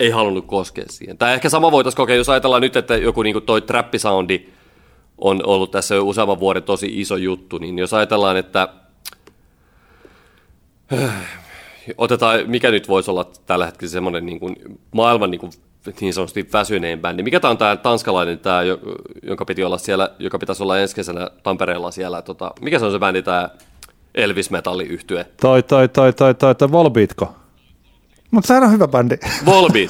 ei halunnut koskea siihen. Tai ehkä sama voitaisiin kokea, jos ajatellaan nyt, että joku niin kuin toi trappisoundi on ollut tässä jo useamman vuoden tosi iso juttu, niin jos ajatellaan, että otetaan, mikä nyt voisi olla tällä hetkellä semmoinen niin kuin maailman niin kuin niin sanotusti väsyneen bändi. Mikä tämä on tämä tanskalainen, tämä, jonka piti olla siellä, joka pitäisi olla ensi kesänä Tampereella siellä. Tota, mikä se on se bändi, tämä Elvis Metalli-yhtye? Toi, toi, toi, toi, toi, toi Volbeatko? Mutta sehän on hyvä bändi. Volbeat.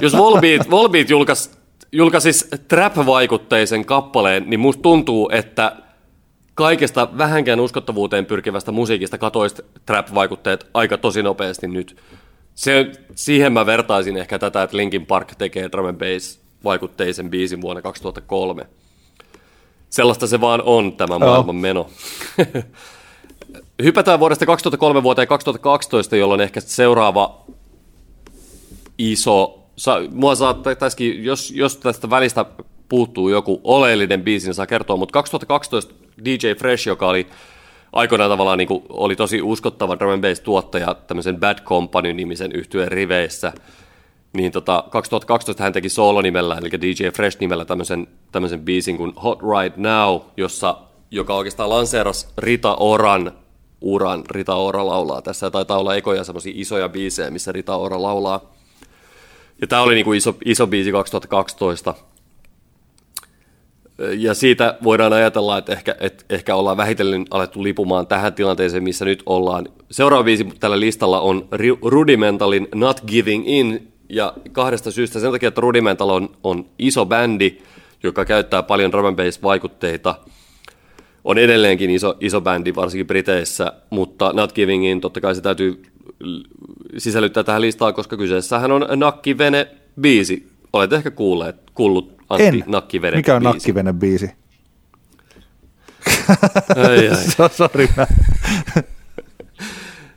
Jos Volbeat, Volbeat julkaisi, julkaisi trap-vaikutteisen kappaleen, niin musta tuntuu, että kaikesta vähänkään uskottavuuteen pyrkivästä musiikista katoisi trap-vaikutteet aika tosi nopeasti nyt. Se, siihen mä vertaisin ehkä tätä, että Linkin Park tekee drum and bass-vaikutteisen biisin vuonna kaksituhattakolme. Sellaista se vaan on tämä maailman meno. Hypätään vuodesta kaksituhattakolme vuoteen kaksituhattakaksitoista, jolloin ehkä seuraava iso... Sa, mua saattaisikin, jos, jos tästä välistä puuttuu joku oleellinen biisi, niin saa kertoa, mutta kaksituhattakaksitoista D J Fresh, joka oli... aikoinaan tavallaan niin kuin oli tosi uskottava drum and bass-tuottaja tämmöisen Bad Company-nimisen yhtyeen riveissä, niin tota, kaksituhattakaksitoista hän teki soolonimellä, eli D J Fresh-nimellä tämmöisen, tämmöisen biisin kuin Hot Right Now, jossa, joka oikeastaan lanseerasi Rita Oran uran. Rita Ora laulaa tässä, ja taitaa olla ekoja semmoisia isoja biisejä, missä Rita Ora laulaa. Ja tämä oli niin kuin iso, iso biisi kaksituhattakaksitoista. Ja siitä voidaan ajatella, että ehkä, että ehkä ollaan vähitellen alettu lipumaan tähän tilanteeseen, missä nyt ollaan. Seuraava biisi tällä listalla on Rudimentalin Not Giving In, ja kahdesta syystä sen takia, että Rudimental on, on iso bändi, joka käyttää paljon drum and bass-vaikutteita. On edelleenkin iso, iso bändi, varsinkin Briteissä, mutta Not Giving In, totta kai se täytyy sisällyttää tähän listaan, koska kyseessähän on Nakkivene-biisi. Olet ehkä kuulleet, kuullut. Antti, nakkivene. Mikä on nakkivene biisi? Ai ai. Sori.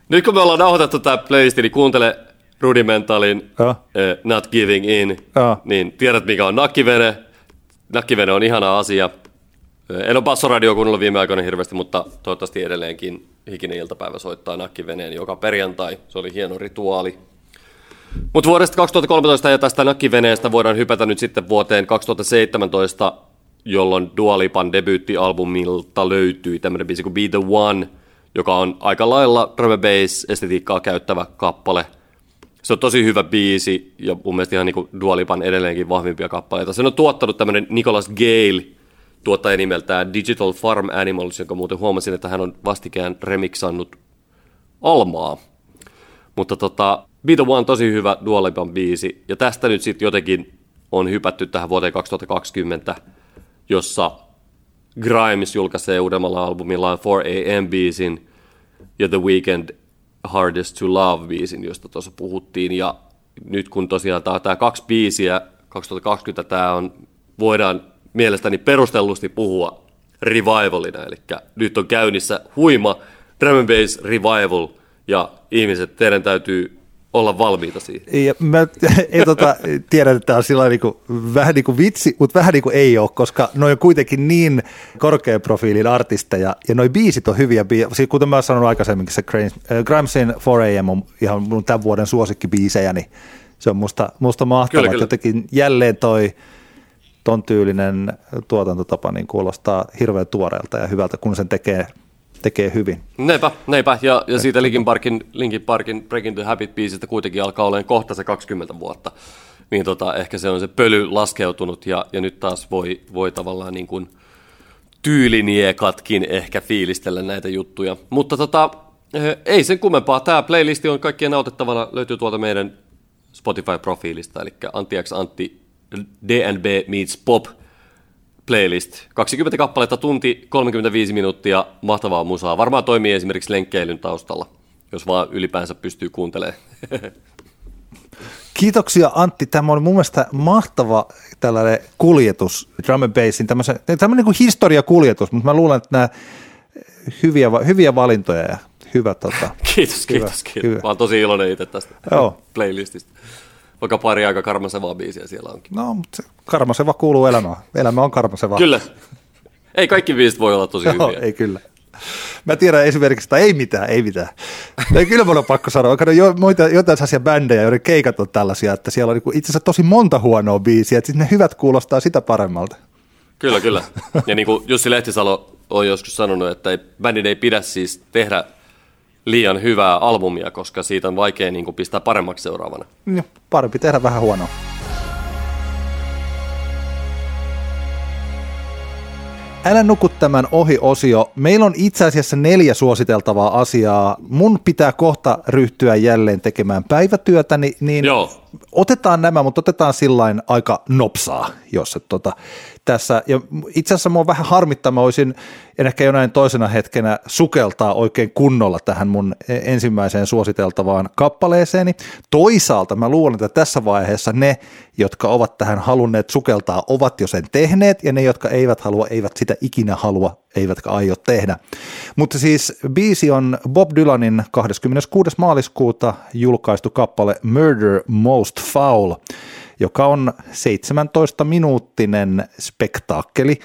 Nyt kun me ollaan nauhoitettu tämä playlist, niin kuuntele Rudimentalin oh. uh, Not Giving In, oh. niin tiedät mikä on nakkivene. Nakkivene on ihana asia. En ole bassoradioa kuunnellut viime aikoina hirveästi, mutta toivottavasti edelleenkin hikinen iltapäivä soittaa nakkiveneen joka perjantai. Se oli hieno rituaali. Mutta vuodesta kaksituhattakolmetoista ja tästä nakkiveneestä voidaan hypätä nyt sitten vuoteen kaksituhattaseitsemäntoista, jolloin Dua Lipan debyyttialbumilta löytyi tämmöinen biisi kuin Be The One, joka on aika lailla drum and bass-estetiikkaa käyttävä kappale. Se on tosi hyvä biisi ja mun mielestä ihan niinku Dua Lipan edelleenkin vahvimpia kappaleita. Sen on tuottanut tämmöinen Nicholas Gale, tuottaja nimeltään Digital Farm Animals, jonka muuten huomasin, että hän on vastikään remixannut Almaa. Mutta tota... Beat on tosi hyvä Dua Lipan biisi, ja tästä nyt sitten jotenkin on hypätty tähän vuoteen kaksituhattakaksikymmentä, jossa Grimes julkaisee uudemmalla albumillaan four a.m.-biisin ja The Weeknd Hardest to Love-biisin, josta tuossa puhuttiin, ja nyt kun tosiaan tämä kaksi biisiä kaksituhattakaksikymmentä, tämä on, voidaan mielestäni perustellusti puhua revivalina, eli nyt on käynnissä huima drum and bass revival, ja ihmiset, teidän täytyy olla valmiita siihen. Ja mä ei tota, tiedän, että tämä on sillä niinku, vähän niin kuin vitsi, mutta vähän niin kuin ei ole, koska ne on kuitenkin niin korkean profiilin artisteja, ja noi biisit on hyviä, biis- kuten mä oon sanonut aikaisemminkin, se Grimesin four a.m. on ihan mun tämän vuoden suosikkibiisejä, niin se on musta, musta mahtavaa, kyllä, kyllä. Jotenkin jälleen toi ton tyylinen tuotantotapa niin kuulostaa hirveän tuoreelta ja hyvältä, kun sen tekee tekee hyvin. Neipä, neipä. Ja, ja siitä Linkin Parkin, Linkin Parkin Breaking the Habit-biisistä kuitenkin alkaa olemaan kohta se kaksikymmentä vuotta, niin tota, ehkä se on se pöly laskeutunut, ja, ja nyt taas voi, voi tavallaan niin kuin tyyliniekatkin ehkä fiilistellä näitä juttuja. Mutta tota, ei sen kummempaa. Tämä playlisti on kaikkien autettavana, löytyy tuolta meidän Spotify-profiilista, eli Antti X Antti D N B meets pop playlist. kaksikymmentä kappaletta, tunti, kolmekymmentäviisi minuuttia, mahtavaa musaa. Varmaan toimii esimerkiksi lenkkeilyn taustalla, jos vaan ylipäänsä pystyy kuuntelemaan. Kiitoksia Antti, tämä on mun mielestä mahtava tällainen kuljetus, drum and bassin, tämmöinen niin historiakuljetus, mutta mä luulen, että nämä hyviä, hyviä valintoja ja hyvä. Tota, kiitos, hyvä, kiitos, kiitos. Hyvä. Mä oon tosi iloinen itse tästä Joo. playlistista. Vaikka pari aika karmasevaa biisiä siellä onkin. No, mutta karmaseva kuuluu elämään. Elämä on karmasevaa. Kyllä. Ei kaikki biisit voi olla tosi hyviä. Ei kyllä. Mä tiedän esimerkiksi, että ei mitään, ei mitään. Ei kyllä mun on pakko sanoa. Onko jo, jotain sellaisia bändejä, joiden keikat on tällaisia, että siellä on itse asiassa tosi monta huonoa biisiä, että ne hyvät kuulostaa sitä paremmalta. Kyllä, kyllä. Ja niin kuin Jussi Lehtisalo on joskus sanonut, että ei, bändin ei pidä siis tehdä liian hyvää albumia, koska siitä on vaikea niin kuin pistää paremmaksi seuraavana. No, parempi tehdä vähän huonoa. Älä nuku tämän ohi-osio. Meillä on itse asiassa neljä suositeltavaa asiaa. Mun pitää kohta ryhtyä jälleen tekemään päivätyötä, niin, niin otetaan nämä, mutta otetaan sillain aika nopsaa, jos et tota, tässä. Ja itse asiassa mua vähän harmittaa, mä olisin ehkä jonain toisena hetkenä sukeltaa oikein kunnolla tähän mun ensimmäiseen suositeltavaan kappaleeseeni. Toisaalta mä luulen, että tässä vaiheessa ne, jotka ovat tähän halunneet sukeltaa, ovat jo sen tehneet, ja ne, jotka eivät halua, eivät sitä ikinä halua, eivätkä aio tehdä. Mutta siis biisi on Bob Dylanin kahdeskymmeneskuudes maaliskuuta julkaistu kappale Murder Most Foul, joka on seitsemäntoista minuuttinen spektaakkeli,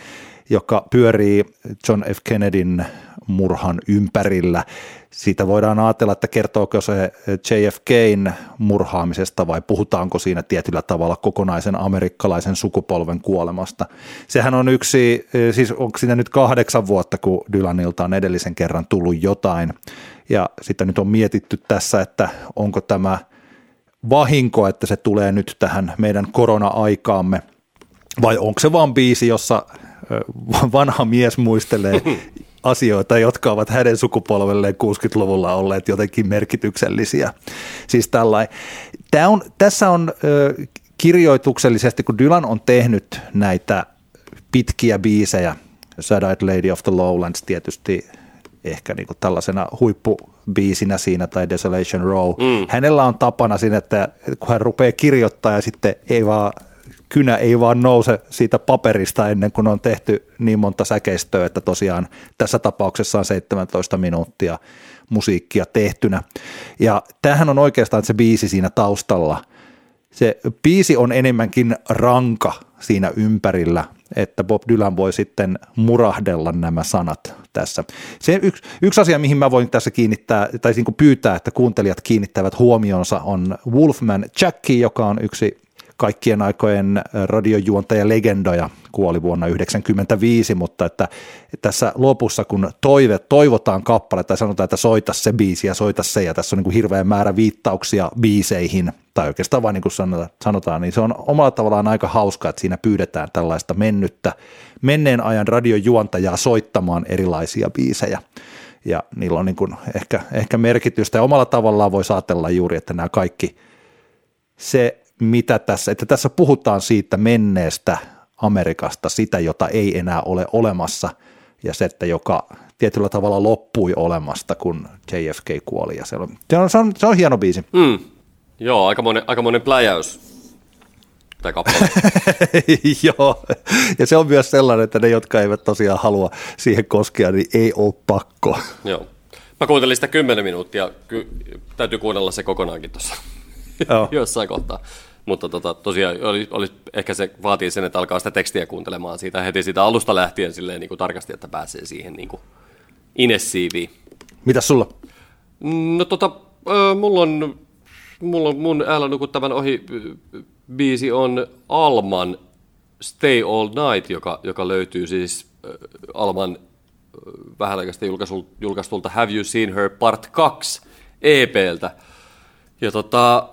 joka pyörii John F. Kennedyn murhan ympärillä. Siitä voidaan ajatella, että kertooko se J F K:n murhaamisesta vai puhutaanko siinä tietyllä tavalla kokonaisen amerikkalaisen sukupolven kuolemasta. Sehän on yksi, siis onko siinä nyt kahdeksan vuotta, kun Dylanilta on edellisen kerran tullut jotain, ja sitten nyt on mietitty tässä, että onko tämä vahinko, että se tulee nyt tähän meidän korona-aikaamme, vai onko se vaan biisi, jossa vanha mies muistelee asioita, jotka ovat hänen sukupolvelleen kuusikymmentäluvulla olleet jotenkin merkityksellisiä. Siis tällainen. Tämä on, tässä on ö, kirjoituksellisesti, kun Dylan on tehnyt näitä pitkiä biisejä, Sad-Eyed Lady of the Lowlands tietysti ehkä niinku tällaisena huippubiisinä siinä tai Desolation Row. Mm. Hänellä on tapana siinä, että kun hän rupeaa kirjoittamaan ja sitten ei vaan kynä ei vaan nouse siitä paperista ennen kuin on tehty niin monta säkeistöä, että tosiaan tässä tapauksessa on seitsemäntoista minuuttia musiikkia tehtynä. Ja tämähän on oikeastaan se biisi siinä taustalla. Se biisi on enemmänkin ranka siinä ympärillä, että Bob Dylan voi sitten murahdella nämä sanat tässä. Se yksi, yksi asia, mihin mä voin tässä kiinnittää, tai niin kuin pyytää, että kuuntelijat kiinnittävät huomionsa, on Wolfman Jackie, joka on yksi kaikkien aikojen radiojuontajalegendoja, kuoli vuonna yhdeksänkymmentäviisi, mutta että tässä lopussa, kun toive, toivotaan kappale tai sanotaan, että soita se biisi ja soita se, ja tässä on niin kuin hirveä määrä viittauksia biiseihin, tai oikeastaan vain niin kuin sanotaan, niin se on omalla tavallaan aika hauskaa, että siinä pyydetään tällaista mennyttä, menneen ajan radiojuontajaa soittamaan erilaisia biisejä. Ja niillä on niin kuin ehkä, ehkä merkitystä, ja omalla tavallaan voi ajatella juuri, että nämä kaikki se, mitä tässä, että tässä puhutaan siitä menneestä Amerikasta, sitä, jota ei enää ole olemassa, ja se, että joka tietyllä tavalla loppui olemasta, kun J F K kuoli, ja se on, se on, se on, se on hieno biisi. Mm. Joo, aikamoinen, aikamoinen pläjäys, tämä kappale. Joo, ja se on myös sellainen, että ne, jotka eivät tosiaan halua siihen koskea, niin ei ole pakko. Joo, mä kuuntelin sitä kymmenen minuuttia, Ky- täytyy kuunnella se kokonaankin tuossa. jossain kohtaa. Mutta tota, tosiaan oli, oli, ehkä se vaatii sen, että alkaa sitä tekstiä kuuntelemaan siitä heti sitä alusta lähtien silleen, niin kuin tarkasti, että pääsee siihen niin kuin inessiiviin. Mitäs sulla? No tota, äh, mulla on, mulla on mun älä nuku tämän ohi biisi on Alman Stay All Night, joka, joka löytyy siis äh, Alman äh, vähäläkästä julkaistulta Have You Seen Her Part kaksi E P:ltä. Ja tota,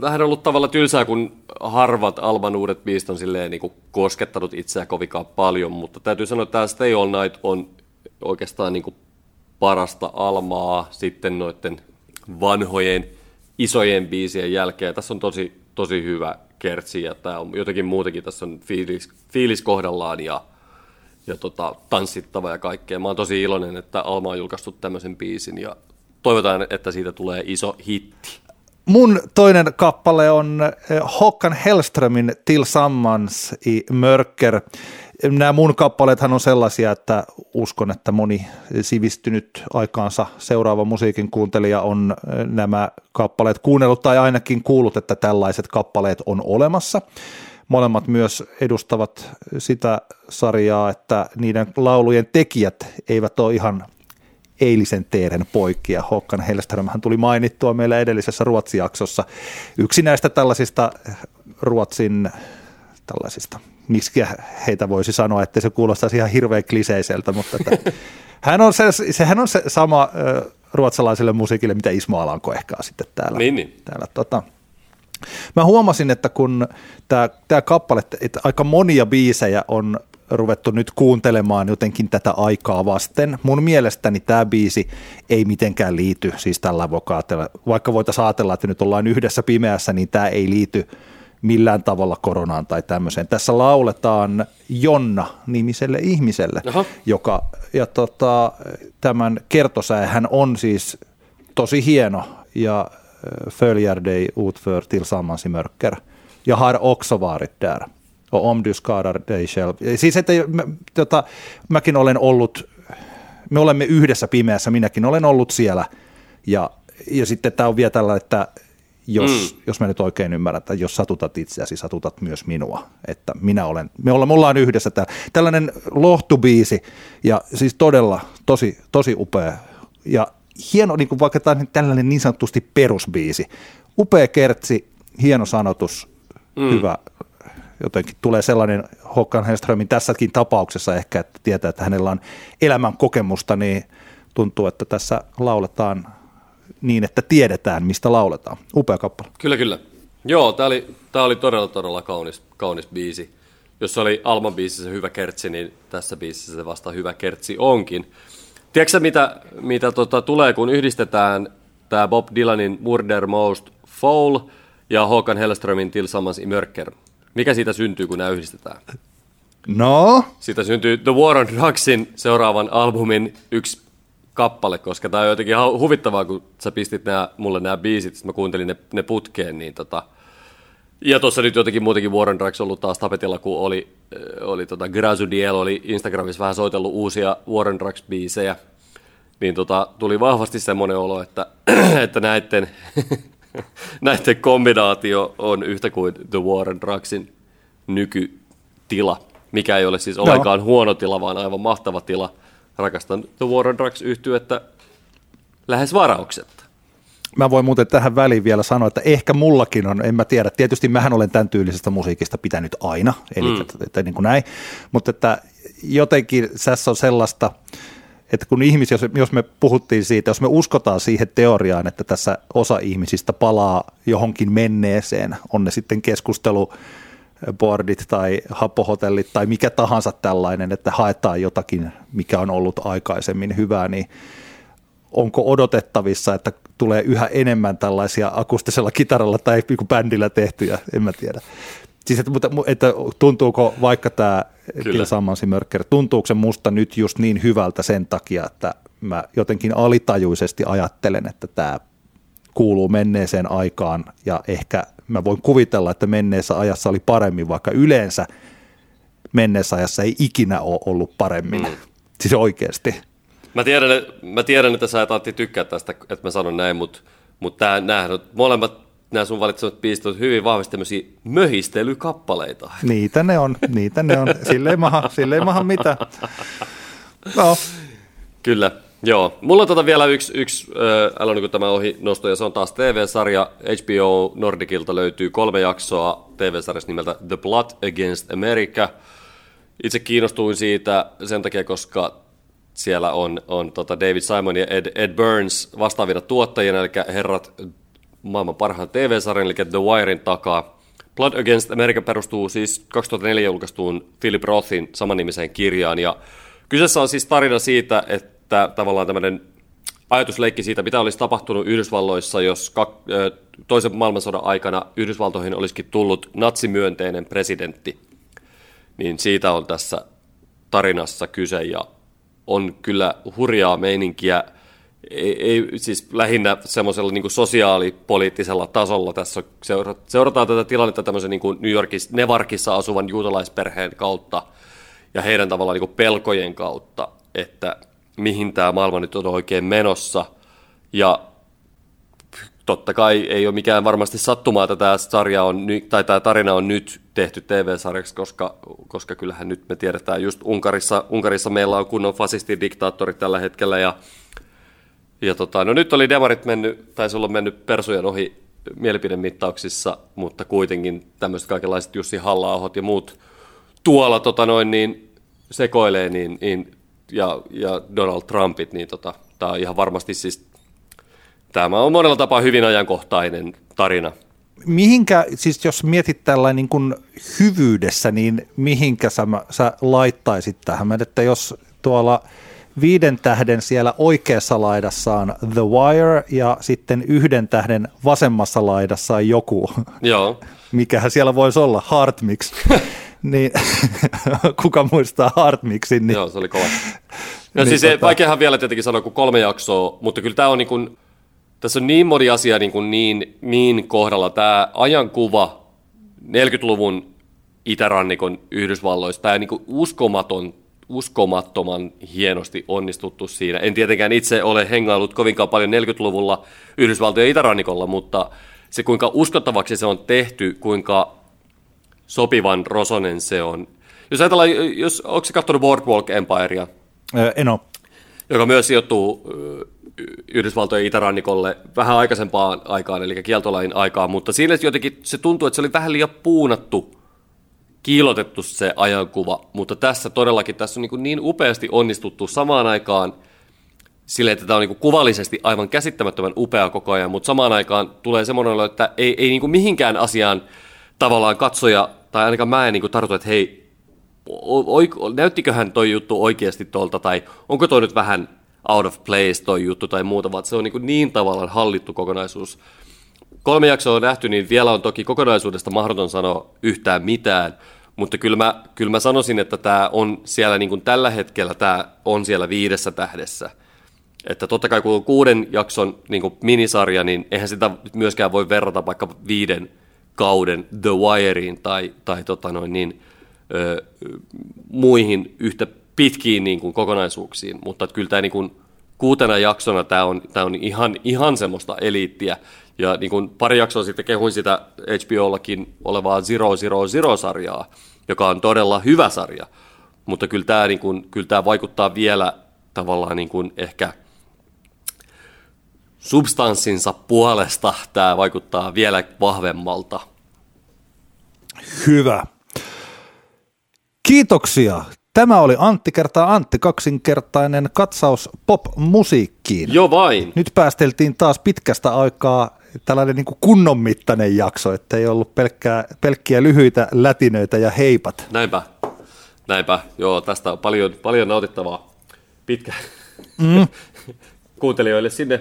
vähän ollut tavalla tylsää, kun harvat Alman uudet biisit on silleen niin kuin koskettanut itseä kovinkaan paljon, mutta täytyy sanoa, että tämä Stay All Night on oikeastaan niin kuin parasta Almaa sitten noiden vanhojen isojen biisien jälkeen. Tässä on tosi, tosi hyvä kertsi ja tämä on jotenkin muutenkin, tässä on fiilis, fiilis kohdallaan ja, ja tota, tanssittava ja kaikkea. Mä oon tosi iloinen, että Alma on julkaistu tämmöisen biisin ja toivotaan, että siitä tulee iso hitti. Mun toinen kappale on Håkan Hellströmin Tillsammans i mörker. Nämä mun kappaleethan on sellaisia, että uskon, että moni sivistynyt aikaansa seuraava musiikin kuuntelija on nämä kappaleet kuunnellut tai ainakin kuullut, että tällaiset kappaleet on olemassa. Molemmat myös edustavat sitä sarjaa, että niiden laulujen tekijät eivät ole ihan eilisen teeren poikia. Håkan Hellströmhän tuli mainittua meillä edellisessä Ruotsi-jaksossa. Yksi näistä tällaisista Ruotsin, tällaisista, miksi heitä voisi sanoa, että se kuulostaisi ihan hirveän kliseiseltä, mutta että hän on se, sehän on se sama ruotsalaiselle musiikille, mitä Ismo Alanko ehkä on sitten täällä. Niin, niin. Täällä tota. Mä huomasin, että kun tämä kappale, että aika monia biisejä on ruvettu nyt kuuntelemaan jotenkin tätä aikaa vasten. Mun mielestäni tämä biisi ei mitenkään liity, siis tällä vokaatella. Vaikka voitaisiin ajatella, että nyt ollaan yhdessä pimeässä, niin tämä ei liity millään tavalla koronaan tai tämmöiseen. Tässä lauletaan Jonna-nimiselle ihmiselle, Aha. joka, ja tota, tämän kertosäehän on siis tosi hieno, ja följer dig utför tillsammans i mörker, ja har också varit där. O om du skadar dig själv. Siis, että mä, tota, mäkin olen ollut, me olemme yhdessä pimeässä, minäkin olen ollut siellä. Ja, ja sitten tämä on vielä tällä, että jos, mm. jos mä nyt oikein ymmärrän, että jos satutat itseäsi, satutat myös minua. Että minä olen, me ollaan, me ollaan yhdessä täällä. Tällainen lohtubiisi ja siis todella tosi, tosi upea. Ja hieno, niin kuin vaikka tämä on tällainen niin sanotusti perusbiisi. Upea kertsi, hieno sanotus, mm. hyvä. Jotenkin tulee sellainen Håkan Hellströmin tässäkin tapauksessa ehkä, että tietää, että hänellä on elämän kokemusta, niin tuntuu, että tässä lauletaan niin, että tiedetään, mistä lauletaan. Upea kappale. Kyllä, kyllä. Joo, tämä oli, tää oli todella, todella kaunis, kaunis biisi. Jos oli Alman biisissä hyvä kertsi, niin tässä biisissä se vasta hyvä kertsi onkin. Tiedätkö sä, mitä, mitä tota tulee, kun yhdistetään tämä Bob Dylanin Murder Most Foul ja Håkan Hellströmin Tillsammans i mörker? Mikä siitä syntyy, kun nämä yhdistetään? No? Siitä syntyy The War on Drugsin seuraavan albumin yksi kappale, koska tämä on jotenkin huvittavaa, kun sä pistit nää, mulle nämä biisit, sitten mä kuuntelin ne, ne putkeen. Niin tota. Ja tuossa nyt jotenkin muutenkin War on Drugs on ollut taas tapetilla, kun oli, oli tota Grasudiel, oli Instagramissa vähän soitellut uusia War on Drugs-biisejä. Niin tota, tuli vahvasti semmoinen olo, että, että näiden... Näiden kombinaatio on yhtä kuin The War on Drugsin nykytila, mikä ei ole siis ollenkaan no. huono tila, vaan aivan mahtava tila. Rakastan The War on Drugs -yhtyettä lähes varauksetta. Mä voin muuten tähän väliin vielä sanoa, että ehkä mullakin on, en mä tiedä, tietysti mähän olen tämän tyylisestä musiikista pitänyt aina, eli mm. että, että niin kuin näin, mutta että jotenkin tässä on sellaista, että kun ihmisiä, jos me puhuttiin siitä, jos me uskotaan siihen teoriaan, että tässä osa ihmisistä palaa johonkin menneeseen, on ne sitten keskusteluboardit tai happohotellit tai mikä tahansa tällainen, että haetaan jotakin, mikä on ollut aikaisemmin hyvää, niin onko odotettavissa, että tulee yhä enemmän tällaisia akustisella kitaralla tai bändillä tehtyjä, en mä tiedä. Siis, että, että tuntuuko vaikka tämä Tillsammans i mörker, tuntuuko se musta nyt just niin hyvältä sen takia, että mä jotenkin alitajuisesti ajattelen, että tämä kuuluu menneeseen aikaan ja ehkä mä voin kuvitella, että menneessä ajassa oli paremmin, vaikka yleensä menneessä ajassa ei ikinä ole ollut paremmin, mm. siis oikeasti. Mä tiedän, mä tiedän, että sä et Antti tykkää tästä, että mä sanon näin, mutta, mutta näähän on molemmat nämä sun valitsemat biisit on hyvin vahvasti tämmöisiä möhistelykappaleita. Niitä ne on, niitä ne on. Sille ei maha, sille ei maha mitään. No. Kyllä, joo. Mulla on tota vielä yksi, yksi äh, älä niin tämä ohi nosto, ja se on taas T V-sarja. H B O Nordicilta löytyy kolme jaksoa T V-sarjassa nimeltä The Plot Against America. Itse kiinnostuin siitä sen takia, koska siellä on, on tota David Simon ja Ed, Ed Burns vastaavina tuottajina, eli herrat maailman parhaan T V-sarjan, eli The Wirein takaa. Blood Against America perustuu siis kaksituhattaneljä julkaistuun Philip Rothin samannimiseen kirjaan, ja kyseessä on siis tarina siitä, että tavallaan tämmöinen ajatusleikki siitä, mitä olisi tapahtunut Yhdysvalloissa, jos toisen maailmansodan aikana Yhdysvaltoihin olisikin tullut natsimyönteinen presidentti. Niin siitä on tässä tarinassa kyse, ja on kyllä hurjaa meininkiä, ei, ei, siis lähinnä semmoisella niin kuin sosiaalipoliittisella tasolla. Tässä seura- seurataan tätä tilannetta tämmöisen niin kuin New Yorkissa, Nevarkissa asuvan juutalaisperheen kautta ja heidän tavallaan niin kuin pelkojen kautta, että mihin tämä maailma nyt on oikein menossa. Ja totta kai ei ole mikään varmasti sattumaa, että tämä, sarja on, tai tämä tarina on nyt tehty T V-sarjaksi, koska, koska kyllähän nyt me tiedetään, just Unkarissa, Unkarissa meillä on kunnon fasistidiktaattori tällä hetkellä, ja Ja tota, no nyt oli demarit mennyt, tai sulla on mennyt persujen ohi mielipidemittauksissa, mutta kuitenkin tämmöiset kaikenlaiset Jussi Halla-ahot ja muut tuolla tota noin, niin sekoilee niin, niin, ja, ja Donald Trumpit, niin tota, tämä on ihan varmasti siis, tämä on monella tapaa hyvin ajankohtainen tarina. Mihinkä, siis jos mietit tällainen niin kuin hyvyydessä, niin mihinkä sä, sä laittaisit tähän, että jos tuolla viiden tähden siellä oikeassa laidassa on The Wire ja sitten yhden tähden vasemmassa laidassa on joku. Joo. Mikähän siellä voisi olla? Hardmix. Niin, kuka muistaa Hardmixin? Niin. Joo, se oli kova. No niin, siis tota... vaikeahan vielä tietenkin sanoa, kun kolme jaksoa, mutta kyllä tämä on niin kuin, tässä on niin moni asia niin, kuin niin, niin kohdalla. Tämä ajankuva neljänkymmenluvun itärannikon Yhdysvalloissa, tämä on niin kuin uskomaton uskomattoman hienosti onnistuttu siinä. En tietenkään itse ole hengailut kovinkaan paljon neljänkymmenluvulla Yhdysvaltojen itärannikolla, mutta se kuinka uskottavaksi se on tehty, kuinka sopivan rosonen se on. Jos ajatellaan, jos, onko se katsonut Boardwalk Empirea? En ole. Joka myös sijoittuu Yhdysvaltojen itärannikolle vähän aikaisempaan aikaan, eli kieltolain aikaan, mutta siinä jotenkin se tuntuu, että se oli vähän liian puunattu, kiilotettu se ajankuva, mutta tässä todellakin tässä on niin, niin upeasti onnistuttu samaan aikaan silleen, että tämä on niin kuvallisesti aivan käsittämättömän upea koko ajan, mutta samaan aikaan tulee semmoinen olo, että ei, ei niin mihinkään asiaan tavallaan katsoja, tai ainakaan mä en niin tartu, että hei, oik- näyttiköhän toi juttu oikeasti tuolta, tai onko toi nyt vähän out of place toi juttu tai muuta, vaan se on niin, niin tavallaan hallittu kokonaisuus. Kolme jaksoa on nähty, niin vielä on toki kokonaisuudesta mahdoton sanoa yhtään mitään, mutta kyllä mä, kyllä mä sanoisin, että tämä on siellä niin kuin tällä hetkellä, tämä on siellä viidessä tähdessä. Että totta kai kun on kuuden jakson niin kuin minisarja, niin eihän sitä myöskään voi verrata vaikka viiden kauden The Wireen tai, tai tota noin niin, ö, muihin yhtä pitkiin niin kuin kokonaisuuksiin, mutta kyllä tämä niin kuin kuutena jaksona tämä on, tämä on ihan, ihan semmoista eliittiä. Ja niin kuin pari jaksoa sitten kehuin sitä H B O:llakin olevaa Zero Zero Zero-sarjaa, joka on todella hyvä sarja. Mutta kyllä tämä, niin kuin, kyllä tämä vaikuttaa vielä tavallaan niin kuin ehkä substanssinsa puolesta. Tämä vaikuttaa vielä vahvemmalta. Hyvä. Kiitoksia. Tämä oli Antti kertaa Antti, kaksinkertainen katsaus pop-musiikkiin. Jo vain. Nyt päästeltiin taas pitkästä aikaa tällainen niin kuin kunnon mittainen jakso, että ei ollut pelkkää, pelkkiä lyhyitä lätinöitä ja heipat. Näinpä, näinpä. Joo, tästä on paljon, paljon nautittavaa. Pitkä mm. kuuntelijoille sinne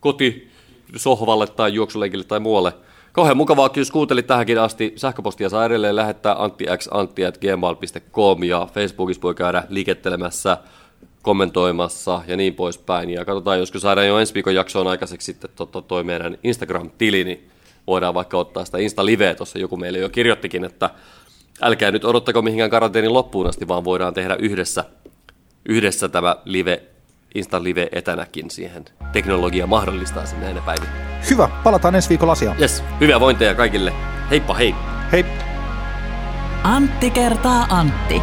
kotisohvalle tai juoksulenkille tai muualle. Kauhean mukavaa, jos kuuntelit tähänkin asti. Sähköpostia saa edelleen lähettää antti x antti at gmail piste com ja Facebookissa voi käydä liikettelemässä, kommentoimassa ja niin poispäin. Ja katsotaan, josko saadaan jo ensi viikon jaksoon aikaiseksi sitten to, to, toi meidän Instagram-tili, niin voidaan vaikka ottaa sitä Insta-liveä. Tuossa joku meille jo kirjoittikin, että älkää nyt odottako mihinkään karanteenin loppuun asti, vaan voidaan tehdä yhdessä, yhdessä tämä live Insta Live etänäkin siihen. Teknologia mahdollistaa sen näinä päivinä. Hyvä, palataan ensi viikolla asiaan. Yes, hyviä vointeja kaikille. Heippa hei. Hei. Antti kertaa Antti.